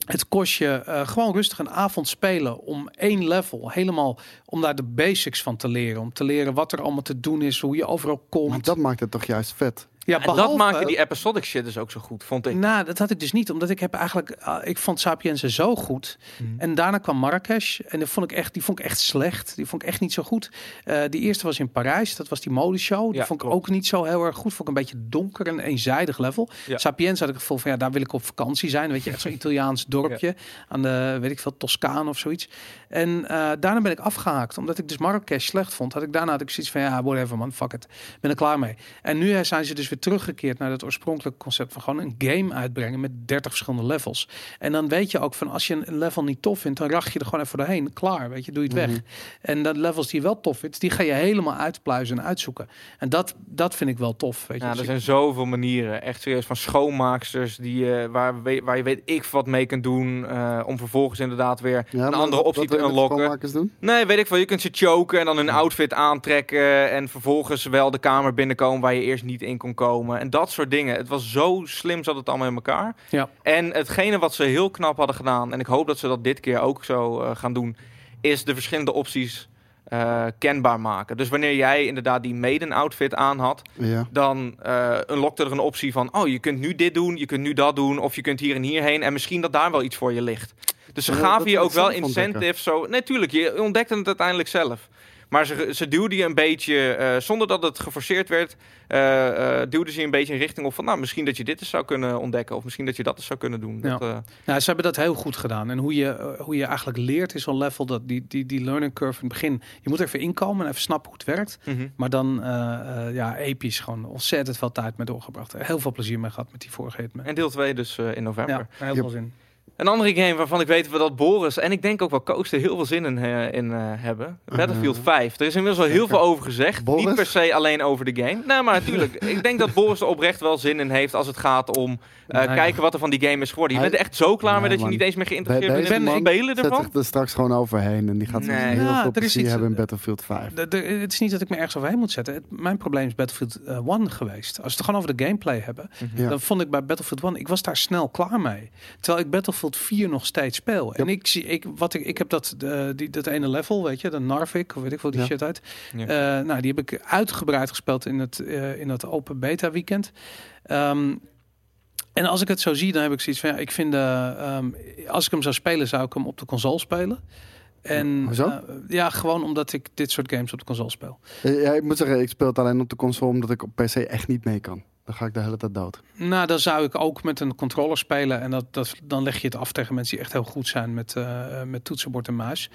het kost je uh, gewoon rustig een avond spelen om één level helemaal, om daar de basics van te leren. Om te leren wat er allemaal te doen is, hoe je overal komt. Maar dat maakt het toch juist vet? Ja, behalve, en dat maakte die episodic shit dus ook zo goed, vond ik. Nou, dat had ik dus niet, omdat ik heb eigenlijk... Uh, ik vond Sapienza zo goed. Mm. En daarna kwam Marrakesh. En dat vond ik echt, die vond ik echt slecht. Die vond ik echt niet zo goed. Uh, die eerste was in Parijs. Dat was die modeshow. Die ja, vond ik klopt. ook niet zo heel erg goed. Vond ik een beetje donker en eenzijdig level. Ja. Sapienza had ik het gevoel van, ja, daar wil ik op vakantie zijn. Weet je, echt zo'n Italiaans dorpje. Ja. Aan de, weet ik veel, Toscaan of zoiets. En uh, daarna ben ik afgehaakt. Omdat ik dus Marrakesh slecht vond. Had ik daarna had ik zoiets van, ja, whatever man, fuck it. Ben er klaar mee. En nu zijn ze dus weer teruggekeerd naar dat oorspronkelijke concept van gewoon een game uitbrengen met dertig verschillende levels. En dan weet je ook van, als je een level niet tof vindt, dan rach je er gewoon even doorheen. Klaar, weet je, doe je het mm-hmm. weg. En dat levels die je wel tof vindt, die ga je helemaal uitpluizen en uitzoeken. En dat, dat vind ik wel tof. Weet je. Ja, er zijn zoveel manieren. Echt serieus, van schoonmaaksters die, uh, waar, we, waar je weet ik wat mee kunt doen, uh, om vervolgens inderdaad weer ja, een andere dat, optie dat te unlocken. Nee, weet ik wel. Je kunt ze choken en dan hun outfit aantrekken en vervolgens wel de kamer binnenkomen waar je eerst niet in kon komen. En dat soort dingen. Het was zo slim, zat het allemaal in elkaar. Ja. En hetgene wat ze heel knap hadden gedaan, en ik hoop dat ze dat dit keer ook zo uh, gaan doen, is de verschillende opties uh, kenbaar maken. Dus wanneer jij inderdaad die maiden-outfit aan had, ja. dan uh, unlockte er een optie van, oh, je kunt nu dit doen, je kunt nu dat doen, of je kunt hier en hierheen, en misschien dat daar wel iets voor je ligt. Dus ze ja, gaven je ook wel incentives. Zo, nee, tuurlijk, je ontdekte het uiteindelijk zelf. Maar ze, ze duwden je een beetje, uh, zonder dat het geforceerd werd, uh, uh, duwden ze je een beetje in richting op van, nou, misschien dat je dit eens zou kunnen ontdekken. Of misschien dat je dat eens zou kunnen doen. Ja. Dat, uh... nou, ze hebben dat heel goed gedaan. En hoe je, uh, hoe je eigenlijk leert in zo'n level, dat die, die, die learning curve in het begin, je moet er even inkomen en even snappen hoe het werkt. Mm-hmm. Maar dan, uh, uh, ja, episch. Gewoon ontzettend veel tijd mee doorgebracht. Heel veel plezier mee gehad met die vorige Hitman. En deel twee dus uh, in november. Ja, heel veel yep. zin. Een andere game waarvan ik weet dat Boris en ik denk ook wel Koos er heel veel zin in, uh, in uh, hebben. Battlefield vijf. Er is inmiddels wel heel veel over gezegd. Boris? Niet per se alleen over de game. Nou, maar natuurlijk. Ik denk dat Boris er oprecht wel zin in heeft als het gaat om uh, nou, ja. kijken wat er van die game is geworden. Je Hij... bent er echt zo klaar nee, mee dat man. je niet eens meer geïnteresseerd bent in het spelen ervan. Zet er straks gewoon overheen en die gaat nee. heel ja, veel plezier iets, hebben in Battlefield vijf. D- d- d- het is niet dat ik me ergens overheen moet zetten. Het, mijn probleem is Battlefield één uh, geweest. Als we het gewoon over de gameplay hebben, mm-hmm. ja. dan vond ik bij Battlefield één, ik was daar snel klaar mee. Terwijl ik Battlefield Battlefield vier nog steeds speel. Yep. En ik zie, ik, wat ik, ik heb dat, uh, die, dat ene level, weet je, de Narvik, of weet ik wel die ja. shit uit. Ja. Uh, nou, die heb ik uitgebreid gespeeld in het uh, in dat open beta weekend. Um, en als ik het zo zie, dan heb ik zoiets van, ja, ik vind, uh, um, als ik hem zou spelen, zou ik hem op de console spelen. En uh, ja, gewoon omdat ik dit soort games op de console speel. Ja, ik moet zeggen, ik speel het alleen op de console omdat ik op P C echt niet mee kan. Dan ga ik de hele tijd dood. Nou, dan zou ik ook met een controller spelen. En dat, dat, dan leg je het af tegen mensen die echt heel goed zijn met, uh, met toetsenbord en muis.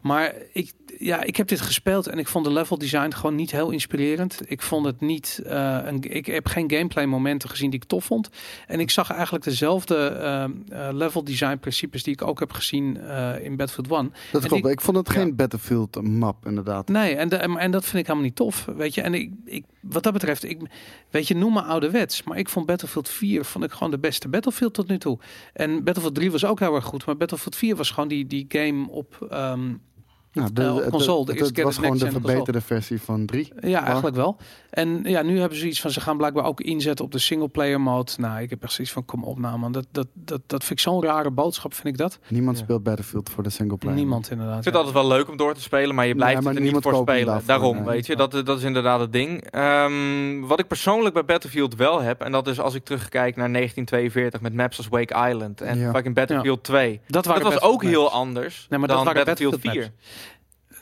Maar ik, ja, ik heb dit gespeeld en ik vond de level design gewoon niet heel inspirerend. Ik vond het niet. Uh, een, ik heb geen gameplay momenten gezien die ik tof vond. En ik zag eigenlijk dezelfde uh, level design principes die ik ook heb gezien uh, in Battlefield één. Dat en klopt. Ik, ik vond het ja. geen Battlefield map, inderdaad. Nee, en, de, en, en dat vind ik helemaal niet tof. Weet je, en ik, ik, wat dat betreft, ik, weet je, noem maar ouderwets, maar ik vond Battlefield vier vond ik gewoon de beste Battlefield tot nu toe. En Battlefield drie was ook heel erg goed, maar Battlefield vier was gewoon die, die game op, um, nou, de, uh, op console. De, de, de, het was gewoon de verbeterde versie van drie. Ja, maar eigenlijk wel. En ja, nu hebben ze iets van, ze gaan blijkbaar ook inzetten op de singleplayer mode. Nou, ik heb echt zoiets van, kom op nou man, dat, dat, dat, dat vind ik zo'n rare boodschap, vind ik dat. Niemand ja. speelt Battlefield voor de singleplayer. Niemand inderdaad. Ik vind het ja. altijd wel leuk om door te spelen, maar je blijft ja, maar het er niet voor spelen. Daarvoor, Daarom, nee, weet je, dat, dat is inderdaad het ding. Um, wat ik persoonlijk bij Battlefield wel heb, en dat is als ik terugkijk naar negentien tweeënveertig met maps als Wake Island en ja. fucking Battlefield ja. twee. Dat, dat was ook maps. heel anders nee, maar dan dat Battlefield, Battlefield vier.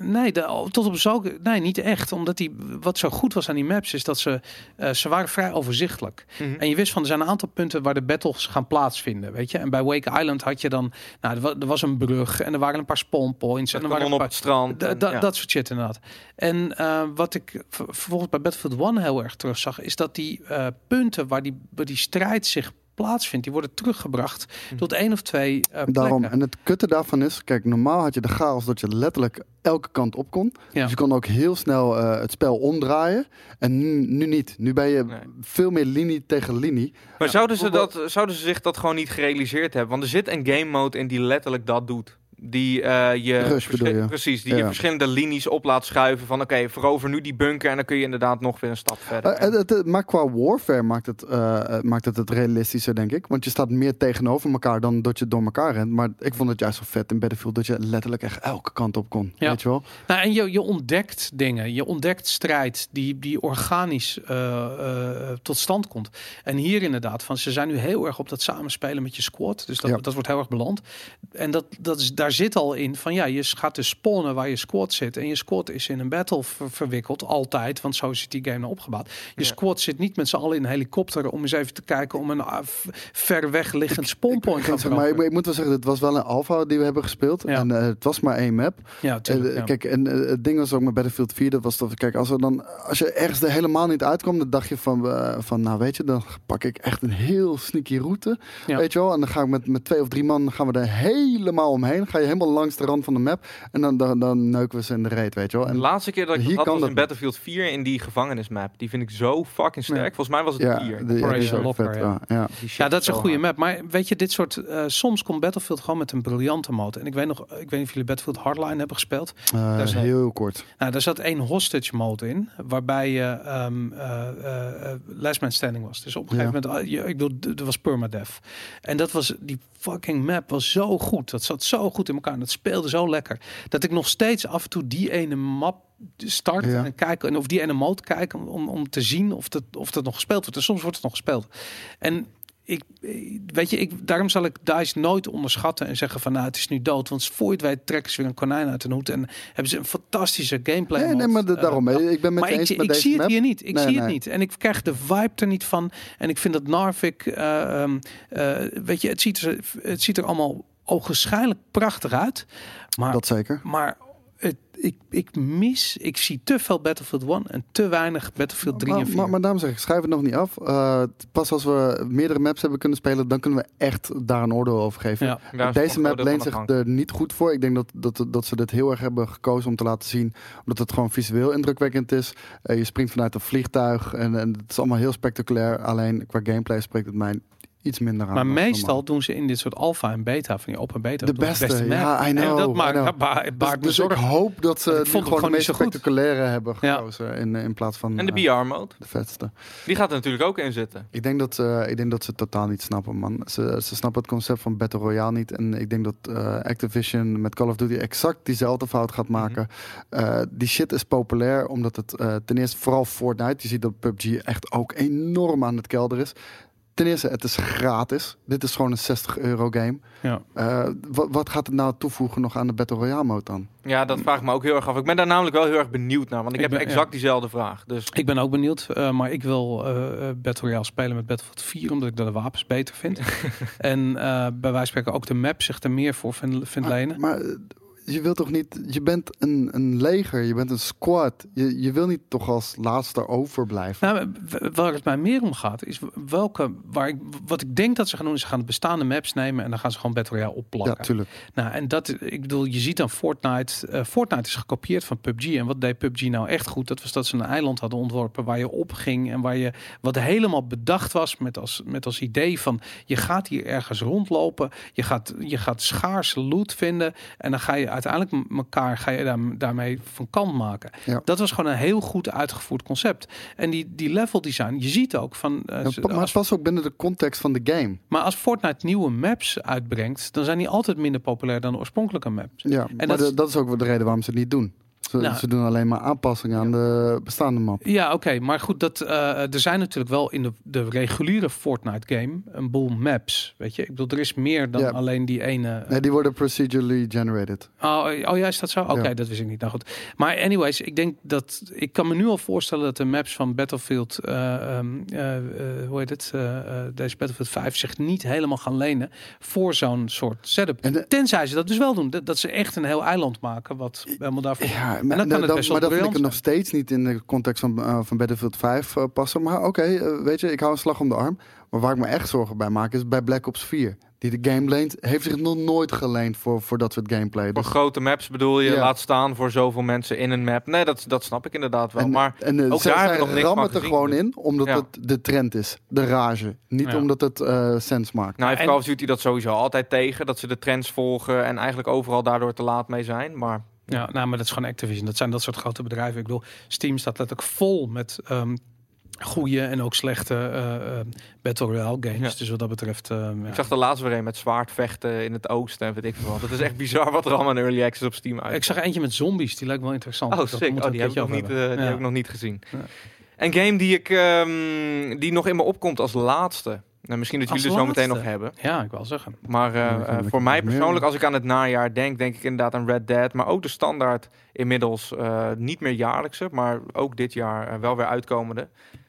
Nee, de, tot op zulke, nee, niet echt. Omdat die, wat zo goed was aan die maps is dat ze, uh, ze waren vrij overzichtelijk. Mm-hmm. En je wist van, er zijn een aantal punten waar de battles gaan plaatsvinden, weet je. En bij Wake Island had je dan, nou, er, wa, er was een brug en er waren een paar spawn points. Dat en er waren een paar, op het strand. Da, da, ja. Dat soort shit inderdaad. En uh, wat ik v- vervolgens bij Battlefield één heel erg terugzag, is dat die uh, punten waar die, waar die strijd zich plaatsvindt, die worden teruggebracht hm. tot één of twee uh, plekken. Daarom. En het kutte daarvan is, kijk, normaal had je de chaos dat je letterlijk elke kant op kon. Ja. Dus je kon ook heel snel uh, het spel omdraaien. En nu, nu niet. Nu ben je nee. veel meer linie tegen linie. Maar ja, zouden, ze dat, zouden ze zich dat gewoon niet gerealiseerd hebben? Want er zit een game mode in die letterlijk dat doet. Die uh, je, Rush, vers- je. Precies, die ja. je verschillende linies op laat schuiven. Van oké, okay, verover nu die bunker en dan kun je inderdaad nog weer een stap verder. Uh, het, het, maar qua warfare maakt het, uh, maakt het het realistischer, denk ik. Want je staat meer tegenover elkaar dan dat je door elkaar rent. Maar ik vond het juist zo vet in Battlefield dat je letterlijk echt elke kant op kon. Ja. Weet je wel? Nou, en je, je ontdekt dingen. Je ontdekt strijd die, die organisch uh, uh, tot stand komt. En hier inderdaad, van, ze zijn nu heel erg op dat samenspelen met je squad. Dus dat, ja. dat wordt heel erg beland. En dat, dat is daar. Zit al in van ja, je gaat dus spawnen waar je squad zit en je squad is in een battle ver- verwikkeld altijd, want zo is die game nou opgebouwd. Je ja. squad zit niet met z'n allen in een helikopter om eens even te kijken om een af, ver weg liggend spawnpoint te veranderen. Maar ik, ik moet wel zeggen, het was wel een alpha die we hebben gespeeld ja. en uh, het was maar één map. Ja, tuurlijk, uh, ja. Kijk, en uh, het ding was ook met Battlefield vier, dat was dat kijk, als we dan als je ergens er helemaal niet uitkomt, dan dacht je van uh, van nou weet je, dan pak ik echt een heel sneaky route, ja. weet je wel, en dan ga ik met met twee of drie man gaan we er helemaal omheen. Ga je helemaal langs de rand van de map en dan, dan, dan neuken we ze in de reet, weet je wel. En de laatste keer dat ik dat had was dat in Battlefield vier in die gevangenismap. Die vind ik zo fucking sterk. Nee. Volgens mij was het ja, vier. De, ja, die Locker, vet, ja. Ja. ja, dat is een goede map. Maar weet je, dit soort... Uh, soms komt Battlefield gewoon met een briljante mode. En ik weet nog, ik weet niet of jullie Battlefield Hardline hebben gespeeld. Uh, daar zat, heel kort. Nou, daar zat één hostage mode in, waarbij je uh, um, uh, uh, last man standing was. Dus op een gegeven ja. moment, uh, je, ik bedoel, er was permadeath. En dat was, die fucking map was zo goed. Dat zat zo goed in elkaar. En dat speelde zo lekker. Dat ik nog steeds af en toe die ene map start ja. en kijken en of die ene mode kijk om, om te zien of dat, of dat nog gespeeld wordt. En soms wordt het nog gespeeld. En ik weet je, ik, daarom zal ik DICE nooit onderschatten en zeggen van nou, het is nu dood. Want voor je het weet trekken ze weer een konijn uit hun hoed en hebben ze een fantastische gameplay. Nee, nee, maar de, daarom. Uh, ik ben met je eens ik, met ik deze zie map. Het hier niet. Ik nee, zie nee. het niet. En ik krijg de vibe er niet van. En ik vind dat Narvik, uh, uh, weet je, het ziet er, het ziet er allemaal ogenschijnlijk prachtig uit. Maar, dat zeker. Maar het, ik, ik mis... Ik zie te veel Battlefield één en te weinig Battlefield drie maar, en vier. Maar, maar daarom zeg ik, schrijf het nog niet af. Uh, pas als we meerdere maps hebben kunnen spelen, dan kunnen we echt daar een oordeel over geven. Ja, ja, deze map leent zich er niet goed voor. Ik denk dat, dat, dat ze dit heel erg hebben gekozen om te laten zien. Omdat het gewoon visueel indrukwekkend is. Uh, je springt vanuit een vliegtuig en, en het is allemaal heel spectaculair. Alleen qua gameplay spreekt het mij iets minder aan. Maar meestal normaal. Doen ze in dit soort alfa en beta, van die open beta, de beste, beste ja, I know. En dat maakt, I know. Ba- ba- ba- dus, dus ik hoop dat ze gewoon, gewoon de meest spectaculaire hebben gekozen ja. in, in plaats van... En de uh, B R-mode. De vetste. Die gaat er natuurlijk ook in zitten. Ik denk dat, uh, ik denk dat ze het totaal niet snappen, man. Ze, ze snappen het concept van Battle Royale niet. En ik denk dat uh, Activision met Call of Duty exact diezelfde fout gaat maken. Mm-hmm. Uh, die shit is populair, omdat het uh, ten eerste vooral Fortnite, je ziet dat P U B G echt ook enorm aan het kelder is. Ten eerste, het is gratis. Dit is gewoon een zestig euro game. Ja. Uh, wat, wat gaat het nou toevoegen nog aan de Battle Royale mode dan? Ja, dat vraag ik me ook heel erg af. Ik ben daar namelijk wel heel erg benieuwd naar. Want ik, ik heb ben, exact ja. diezelfde vraag. Dus. Ik ben ook benieuwd. Uh, maar ik wil uh, Battle Royale spelen met Battlefield vier. Omdat ik de wapens beter vind. en uh, bij wijze van spreken ook de map zich er meer voor vindt vind ah, lenen. Maar... Je wilt toch niet... Je bent een, een leger, je bent een squad. Je, je wil niet toch als laatste overblijven. Nou, waar het mij meer om gaat, is welke... Waar ik, wat ik denk dat ze gaan doen, is ze gaan de bestaande maps nemen en dan gaan ze gewoon Battle Royale opplakken. Ja, tuurlijk. Nou, en dat... Ik bedoel, je ziet dan Fortnite... Uh, Fortnite is gekopieerd van P U B G. En wat deed P U B G nou echt goed? Dat was dat ze een eiland hadden ontworpen waar je op ging en waar je... Wat helemaal bedacht was met als, met als idee van... Je gaat hier ergens rondlopen. Je gaat, je gaat schaarse loot vinden. En dan ga je... uiteindelijk elkaar ga je daar, daarmee van kant maken. Ja. Dat was gewoon een heel goed uitgevoerd concept. En die, die level design, je ziet ook van... Uh, ja, maar het past ook binnen de context van de game. Maar als Fortnite nieuwe maps uitbrengt, dan zijn die altijd minder populair dan de oorspronkelijke maps. Ja, en maar dat, de, dat is ook de reden waarom ze het niet doen. Ze, nou, ze doen alleen maar aanpassingen aan de bestaande map. Ja, oké. Okay, maar goed, dat, uh, er zijn natuurlijk wel in de, de reguliere Fortnite game een boel maps. Weet je? Ik bedoel, er is meer dan yeah. alleen die ene... Uh... Nee, die worden procedurally generated. Oh, oh ja, is dat zo? Oké, okay, ja. dat wist ik niet. Nou goed. Maar anyways, ik denk dat... Ik kan me nu al voorstellen dat de maps van Battlefield... Uh, um, uh, uh, hoe heet het? Uh, uh, deze Battlefield vijf zich niet helemaal gaan lenen voor zo'n soort setup. En de... Tenzij ze dat dus wel doen. Dat, dat ze echt een heel eiland maken, wat helemaal daarvoor... Ja. Maar, en dan, dan, maar dat vind ik er nog steeds niet in de context van, uh, van Battlefield vijf uh, passen. Maar oké, okay, uh, weet je, ik hou een slag om de arm. Maar waar ik me echt zorgen bij maak is bij Black Ops vier. Die de game leent, heeft zich nog nooit geleend voor, voor dat soort gameplay. Dus. Voor grote maps bedoel je, ja. laat staan voor zoveel mensen in een map. Nee, dat, dat snap ik inderdaad wel. En, maar en, uh, ook daar nog niks rammen het er gewoon in, omdat ja. het de trend is. De rage. Niet ja. omdat het uh, sens maakt. Nou, heeft Call of Duty dat sowieso altijd tegen. Dat ze de trends volgen en eigenlijk overal daardoor te laat mee zijn. Maar... Ja, nou, maar dat is gewoon Activision. Dat zijn dat soort grote bedrijven. Ik bedoel, Steam staat letterlijk vol met um, goede en ook slechte uh, uh, Battle Royale games. Ja. Dus wat dat betreft... Uh, ik ja. zag de laatste weer een met zwaardvechten in het oosten en weet ik veel wat. Dat is echt bizar wat er allemaal in Early Access op Steam uit. Ik zag eentje met zombies, die lijkt wel interessant. Oh, sick. Oh, die heb ik nog niet, uh, ja. die heb ik nog niet gezien. Ja. Een game die, ik, um, die nog in me opkomt als laatste... Nou, misschien dat jullie het zo meteen nog hebben. Ja, ik wil zeggen. Maar uh, uh, voor mij persoonlijk, als ik aan het najaar denk, denk ik inderdaad aan Red Dead. Maar ook de standaard inmiddels uh, niet meer jaarlijkse, maar ook dit jaar uh, wel weer uitkomende.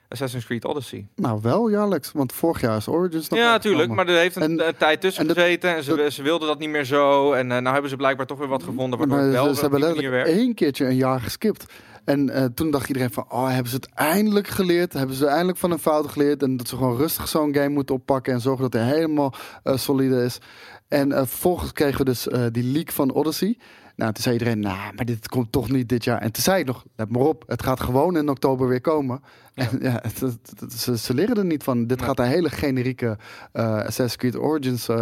Assassin's Creed Odyssey. Nou, wel jaarlijks, want vorig jaar is Origins nog... Ja, natuurlijk, maar er heeft een en, tijd tussen en gezeten de, en ze, de, ze wilden dat niet meer zo. En uh, nou hebben ze blijkbaar toch weer wat gevonden waardoor het wel... Ze, ze hebben letterlijk één keertje een jaar geskipt. En uh, toen dacht iedereen van, oh, hebben ze het eindelijk geleerd? Hebben ze eindelijk van hun fout geleerd? En dat ze gewoon rustig zo'n game moeten oppakken en zorgen dat hij helemaal uh, solide is. En uh, vervolgens kregen we dus uh, die leak van Odyssey. Nou, toen zei iedereen, nou, nah, maar dit komt toch niet dit jaar. En toen zei ik nog, let maar op, het gaat gewoon in oktober weer komen. Ja. En ja, het, het, het, ze, ze leren er niet van. Dit ja. gaat een hele generieke uh, Assassin's Creed Origins uh,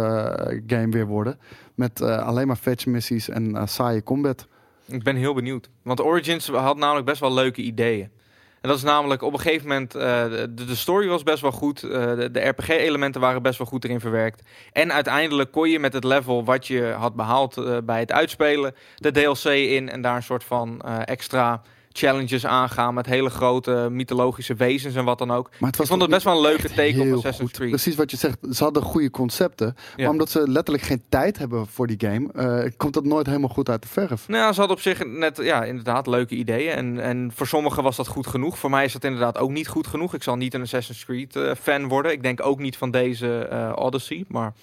game weer worden. Met uh, alleen maar fetch missies en uh, saaie combat. Ik ben heel benieuwd. Want Origins had namelijk best wel leuke ideeën. En dat is namelijk op een gegeven moment... Uh, de, de story was best wel goed. Uh, de, de R P G-elementen waren best wel goed erin verwerkt. En uiteindelijk kon je met het level wat je had behaald uh, bij het uitspelen... de D L C in en daar een soort van uh, extra... challenges aangaan met hele grote mythologische wezens en wat dan ook. Maar het was ik vond het best wel een leuke take op Assassin's Creed. Precies wat je zegt. Ze hadden goede concepten. Ja. Maar omdat ze letterlijk geen tijd hebben voor die game... Uh, komt dat nooit helemaal goed uit de verf. Nou, ze hadden op zich net, ja, inderdaad leuke ideeën. En, en voor sommigen was dat goed genoeg. Voor mij is dat inderdaad ook niet goed genoeg. Ik zal niet een Assassin's Creed uh, fan worden. Ik denk ook niet van deze uh, Odyssey, maar...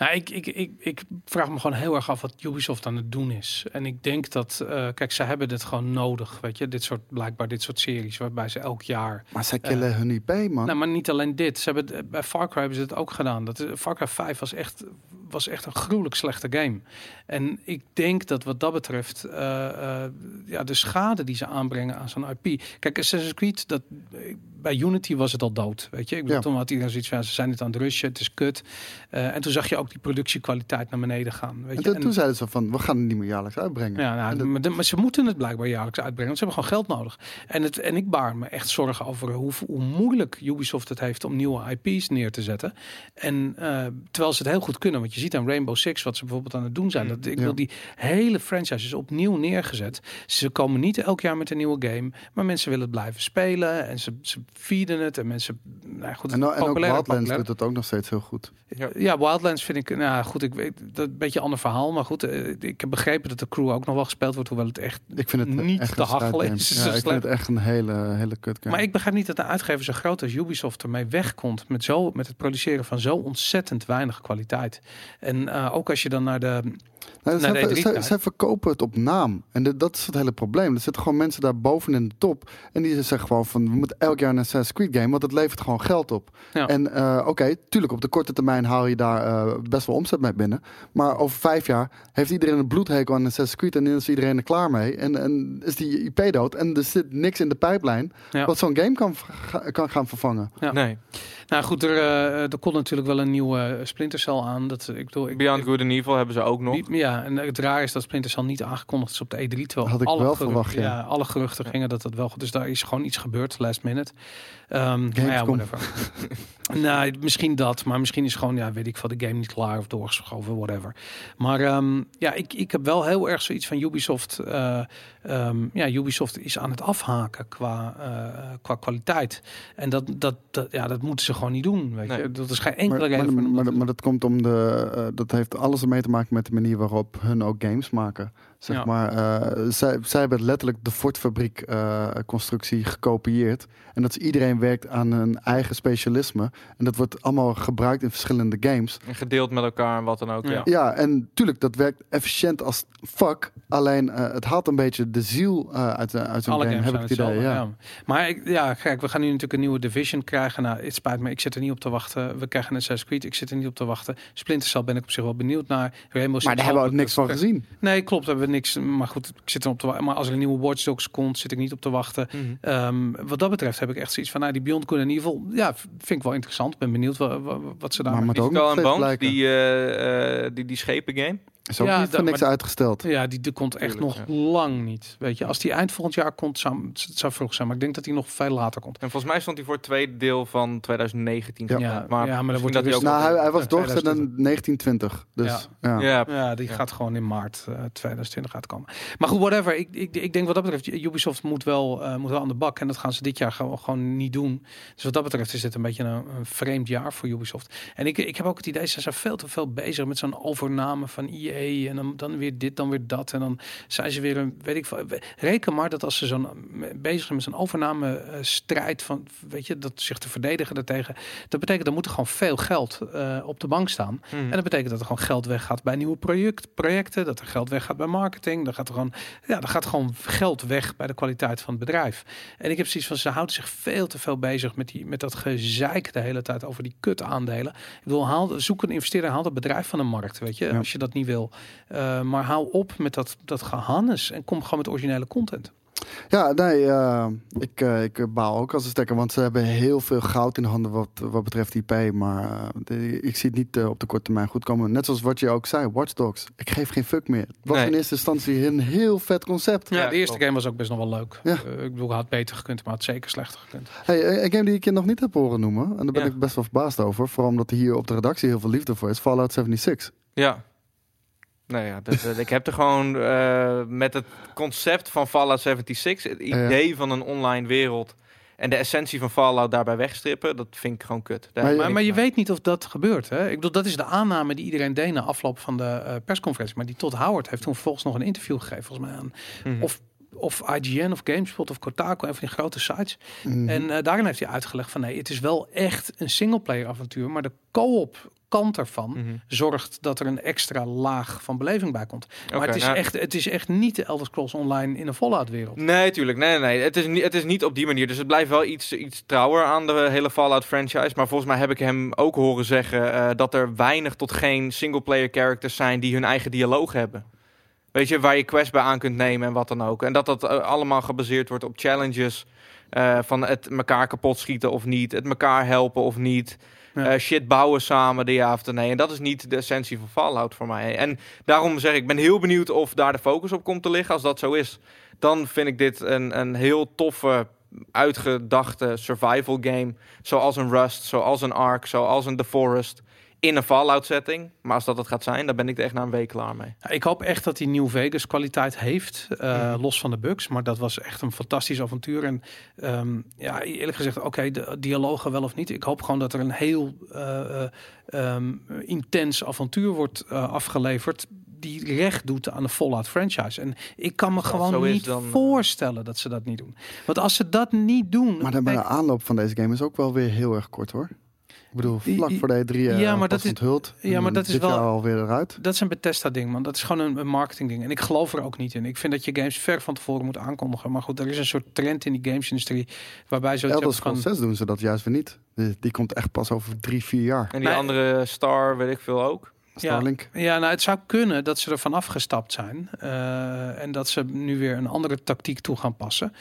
Nou, ik, ik, ik, ik vraag me gewoon heel erg af wat Ubisoft aan het doen is. En ik denk dat, uh, kijk, ze hebben dit gewoon nodig, weet je. Dit soort, blijkbaar dit soort series, waarbij ze elk jaar... Maar zij killen uh, hun I P, man. Nou, maar niet alleen dit. Ze hebben, bij Far Cry hebben ze het ook gedaan. Dat, Far Cry vijf was echt... was echt een gruwelijk slechte game. En ik denk dat wat dat betreft... Uh, uh, ja, de schade die ze aanbrengen aan zo'n I P... Kijk, Assassin's Creed, dat, bij Unity was het al dood. Weet je? Ik bedoel, ja. Toen had iedereen zoiets van... ze zijn het aan het rushen, het is kut. Uh, en toen zag je ook die productiekwaliteit naar beneden gaan. Weet je? En, toen, en toen zeiden ze van... we gaan het niet meer jaarlijks uitbrengen. Ja, nou, dat... maar, de, maar ze moeten het blijkbaar jaarlijks uitbrengen. Want ze hebben gewoon geld nodig. En, het, en ik baar me echt zorgen over hoe, hoe moeilijk Ubisoft het heeft... om nieuwe I P's neer te zetten. En uh, terwijl ze het heel goed kunnen... want je ziet aan Rainbow Six wat ze bijvoorbeeld aan het doen zijn. Dat, ik ja. wil die hele franchises opnieuw neergezet. Ze komen niet elk jaar met een nieuwe game... maar mensen willen het blijven spelen... en ze, ze feeden het en mensen... Nou goed, en, en ook Wildlands doet dat ook nog steeds heel goed. Ja, ja Wildlands vind ik... Nou goed, ik weet dat een beetje een ander verhaal... maar goed, uh, ik heb begrepen dat de crew ook nog wel gespeeld wordt... hoewel het echt ik vind het niet echt te hachelen is. Ja, ik vind het echt een hele, hele kut game. Maar ik begrijp niet dat de uitgever zo groot als Ubisoft ermee wegkomt... met, zo, met het produceren van zo ontzettend weinig kwaliteit. En uh, ook als je dan naar de... Nou, nee, zij, zij, zij verkopen het op naam. En de, dat is het hele probleem. Er zitten gewoon mensen daar boven in de top. En die zeggen gewoon van, we moeten elk jaar een Assassin's Creed game. Want het levert gewoon geld op. Ja. En uh, oké, okay, tuurlijk op de korte termijn haal je daar uh, best wel omzet mee binnen. Maar over vijf jaar heeft iedereen een bloedhekel aan Assassin's Creed. En dan is iedereen er klaar mee. En, en is die I P dood. En er zit niks in de pijplijn ja. wat zo'n game kan, kan gaan vervangen. Ja. Nee. Nou goed, er, uh, er kon natuurlijk wel een nieuwe Splinter Cell aan. Dat, ik bedoel, ik, Beyond ik, Good and Evil hebben ze ook nog. Die, ja, en het raar is dat Splinter Cell niet aangekondigd is op de E drie. Terwijl had ik alle wel gerucht, verwacht, ja. ja. Alle geruchten gingen dat dat wel goed is. Dus daar is gewoon iets gebeurd, last minute. Um, ja, nou, misschien dat, maar misschien is gewoon, ja, weet ik van de game niet klaar of doorgeschoven, whatever. Maar um, ja, ik, ik heb wel heel erg zoiets van Ubisoft. Uh, um, ja, Ubisoft is aan het afhaken qua, uh, qua kwaliteit. En dat, dat, dat, ja, dat moeten ze gewoon niet doen. Weet nee. je? Dat is geen enkele reden. Maar, maar, maar, maar, maar dat komt om de, uh, dat heeft alles ermee te maken met de manier waarop hun ook games maken. Zeg ja. maar, uh, zij, zij hebben letterlijk de Ford-fabriek uh, constructie gekopieerd. En dat is iedereen werkt aan hun eigen specialisme. En dat wordt allemaal gebruikt in verschillende games. En gedeeld met elkaar en wat dan ook. Ja, ja. ja en tuurlijk, dat werkt efficiënt als fuck. Alleen, uh, het haalt een beetje de ziel uh, uit, uh, uit zo'n Alle game, heb ik het idee. Ja. Ja. Maar ik, ja, kijk, we gaan nu natuurlijk een nieuwe Division krijgen. Nou, het spijt me, ik zit er niet op te wachten. We krijgen een Assassin's Creed, ik zit er niet op te wachten. Splinter Cell ben ik op zich wel benieuwd naar. Rainbow maar daar hebben we ook niks van gezien. Nee, klopt, hebben we niks, maar goed, ik zit erop te wachten. Maar als er een nieuwe Watch Dogs komt, zit ik niet op te wachten. Mm-hmm. Um, wat dat betreft heb ik echt zoiets van, nou, die Beyond Good and Evil, ja, vind ik wel interessant. Ben benieuwd wat, wat ze daar maar met ook nog band, die, uh, die, die schepen game. Is ook ja, niet van niks maar, uitgesteld. Ja, die, die komt echt Tuurlijk, nog ja. lang niet. Weet je, als die eind volgend jaar komt, zou het zou vroeg zijn. Maar ik denk dat die nog veel later komt. En volgens mij stond hij voor het tweede deel van twintig negentien. Ja, ja maar, ja, maar dan wordt dat hij ook... Nou, hij, hij was doorgezet in negentien twintig. Dus, ja. Ja. Ja. ja, die ja. gaat gewoon in maart uh, twintig twintig uitkomen. Maar goed, whatever. Ik, ik, ik denk wat dat betreft, Ubisoft moet wel, uh, moet wel aan de bak. En dat gaan ze dit jaar gewoon, gewoon niet doen. Dus wat dat betreft is dit een beetje een, een vreemd jaar voor Ubisoft. En ik, ik heb ook het idee, ze zijn veel te veel bezig met zo'n overname van E A. En dan, dan weer dit, dan weer dat. En dan zijn ze weer een, weet ik veel. Reken maar dat als ze zo'n bezig zijn met zo'n overname uh, strijd van, weet je, dat zich te verdedigen daartegen. Dat betekent, er moet er gewoon veel geld uh, op de bank staan. Mm. En dat betekent dat er gewoon geld weggaat bij nieuwe project, projecten. Dat er geld weggaat bij marketing. Dan gaat er gewoon, ja, dan gaat gewoon geld weg bij de kwaliteit van het bedrijf. En ik heb zoiets van, ze houden zich veel te veel bezig met die, met dat gezeik de hele tijd over die kut aandelen. Ik bedoel, haal, zoek een investeerder, haal dat bedrijf van de markt, weet je. Ja. Als je dat niet wil. Uh, maar hou op met dat, dat gehannes en kom gewoon met originele content. Ja, nee, uh, ik, uh, ik baal ook als een stekker, want ze hebben heel veel goud in handen wat, wat betreft I P, maar uh, de, ik zie het niet uh, op de korte termijn goed komen. Net zoals wat je ook zei, Watch Dogs. Ik geef geen fuck meer. Het was nee. in eerste instantie een heel vet concept. Ja, de eerste game was ook best nog wel leuk. Ja. Uh, ik bedoel, had beter gekund, maar had zeker slechter gekund. Hey, een game die ik je nog niet heb horen noemen, en daar ben ja. ik best wel verbaasd over, vooral omdat hier op de redactie heel veel liefde voor is, Fallout zevenenzeventig. Ja. Nou ja, dat, dat, ik heb er gewoon uh, met het concept van Fallout zevenenzeventig, het idee ja. van een online wereld en de essentie van Fallout daarbij wegstrippen, dat vind ik gewoon kut. Daar maar maar, maar je weet niet of dat gebeurt. Hè? Ik bedoel, dat is de aanname die iedereen deed na afloop van de uh, persconferentie. Maar die Todd Howard heeft toen vervolgens nog een interview gegeven, volgens mij aan. Mm-hmm. Of Of I G N of GameSpot of Kotaku, een van die grote sites. Mm. En uh, daarin heeft hij uitgelegd van nee, het is wel echt een singleplayer avontuur, maar de co-op kant ervan mm-hmm. zorgt dat er een extra laag van beleving bij komt. Maar okay, het, is nou, echt, het is echt niet de Elder Scrolls Online in een Fallout-wereld. Nee, tuurlijk. Nee, nee, nee. Het, is niet, het is niet op die manier. Dus het blijft wel iets, iets trouwer aan de hele Fallout-franchise. Maar volgens mij heb ik hem ook horen zeggen uh, dat er weinig tot geen single-player characters zijn die hun eigen dialoog hebben. Weet je, waar je quests bij aan kunt nemen en wat dan ook. En dat dat uh, allemaal gebaseerd wordt op challenges. Uh, van het elkaar kapot schieten of niet. Het elkaar helpen of niet. Ja. Uh, shit bouwen samen, de ja of de nee. En dat is niet de essentie van Fallout voor mij. En daarom zeg ik, ik ben heel benieuwd of daar de focus op komt te liggen. Als dat zo is, dan vind ik dit een, een heel toffe, uitgedachte survival game. Zoals een Rust, zoals een Ark, zoals een The Forest. In een Fallout-setting. Maar als dat het gaat zijn, dan ben ik er echt na een week klaar mee. Ik hoop echt dat die New Vegas kwaliteit heeft. Uh, ja. Los van de bugs. Maar dat was echt een fantastisch avontuur. En um, ja, eerlijk gezegd, oké, okay, de dialogen wel of niet. Ik hoop gewoon dat er een heel uh, um, intens avontuur wordt uh, afgeleverd. Die recht doet aan de Fallout franchise. En ik kan me dat gewoon niet dan... voorstellen dat ze dat niet doen. Want als ze dat niet doen... Maar dan bij de aanloop van deze game is ook wel weer heel erg kort, hoor. Ik bedoul, vlak voor de drie jaar uh, pas onthuld. Ja, maar dat is wel alweer eruit. Dat is een Bethesda-ding, man. Dat is gewoon een, een marketing-ding. En ik geloof er ook niet in. Ik vind dat je games ver van tevoren moet aankondigen. Maar goed, er is een soort trend in die gamesindustrie waarbij zo. Elder Scrolls zes doen ze dat juist weer niet. Die, die komt echt pas over drie, vier jaar. En die nee. andere Star, weet ik veel ook. Starlink. Ja, ja, nou, het zou kunnen dat ze er vanaf gestapt zijn. Uh, en dat ze nu weer een andere tactiek toe gaan passen.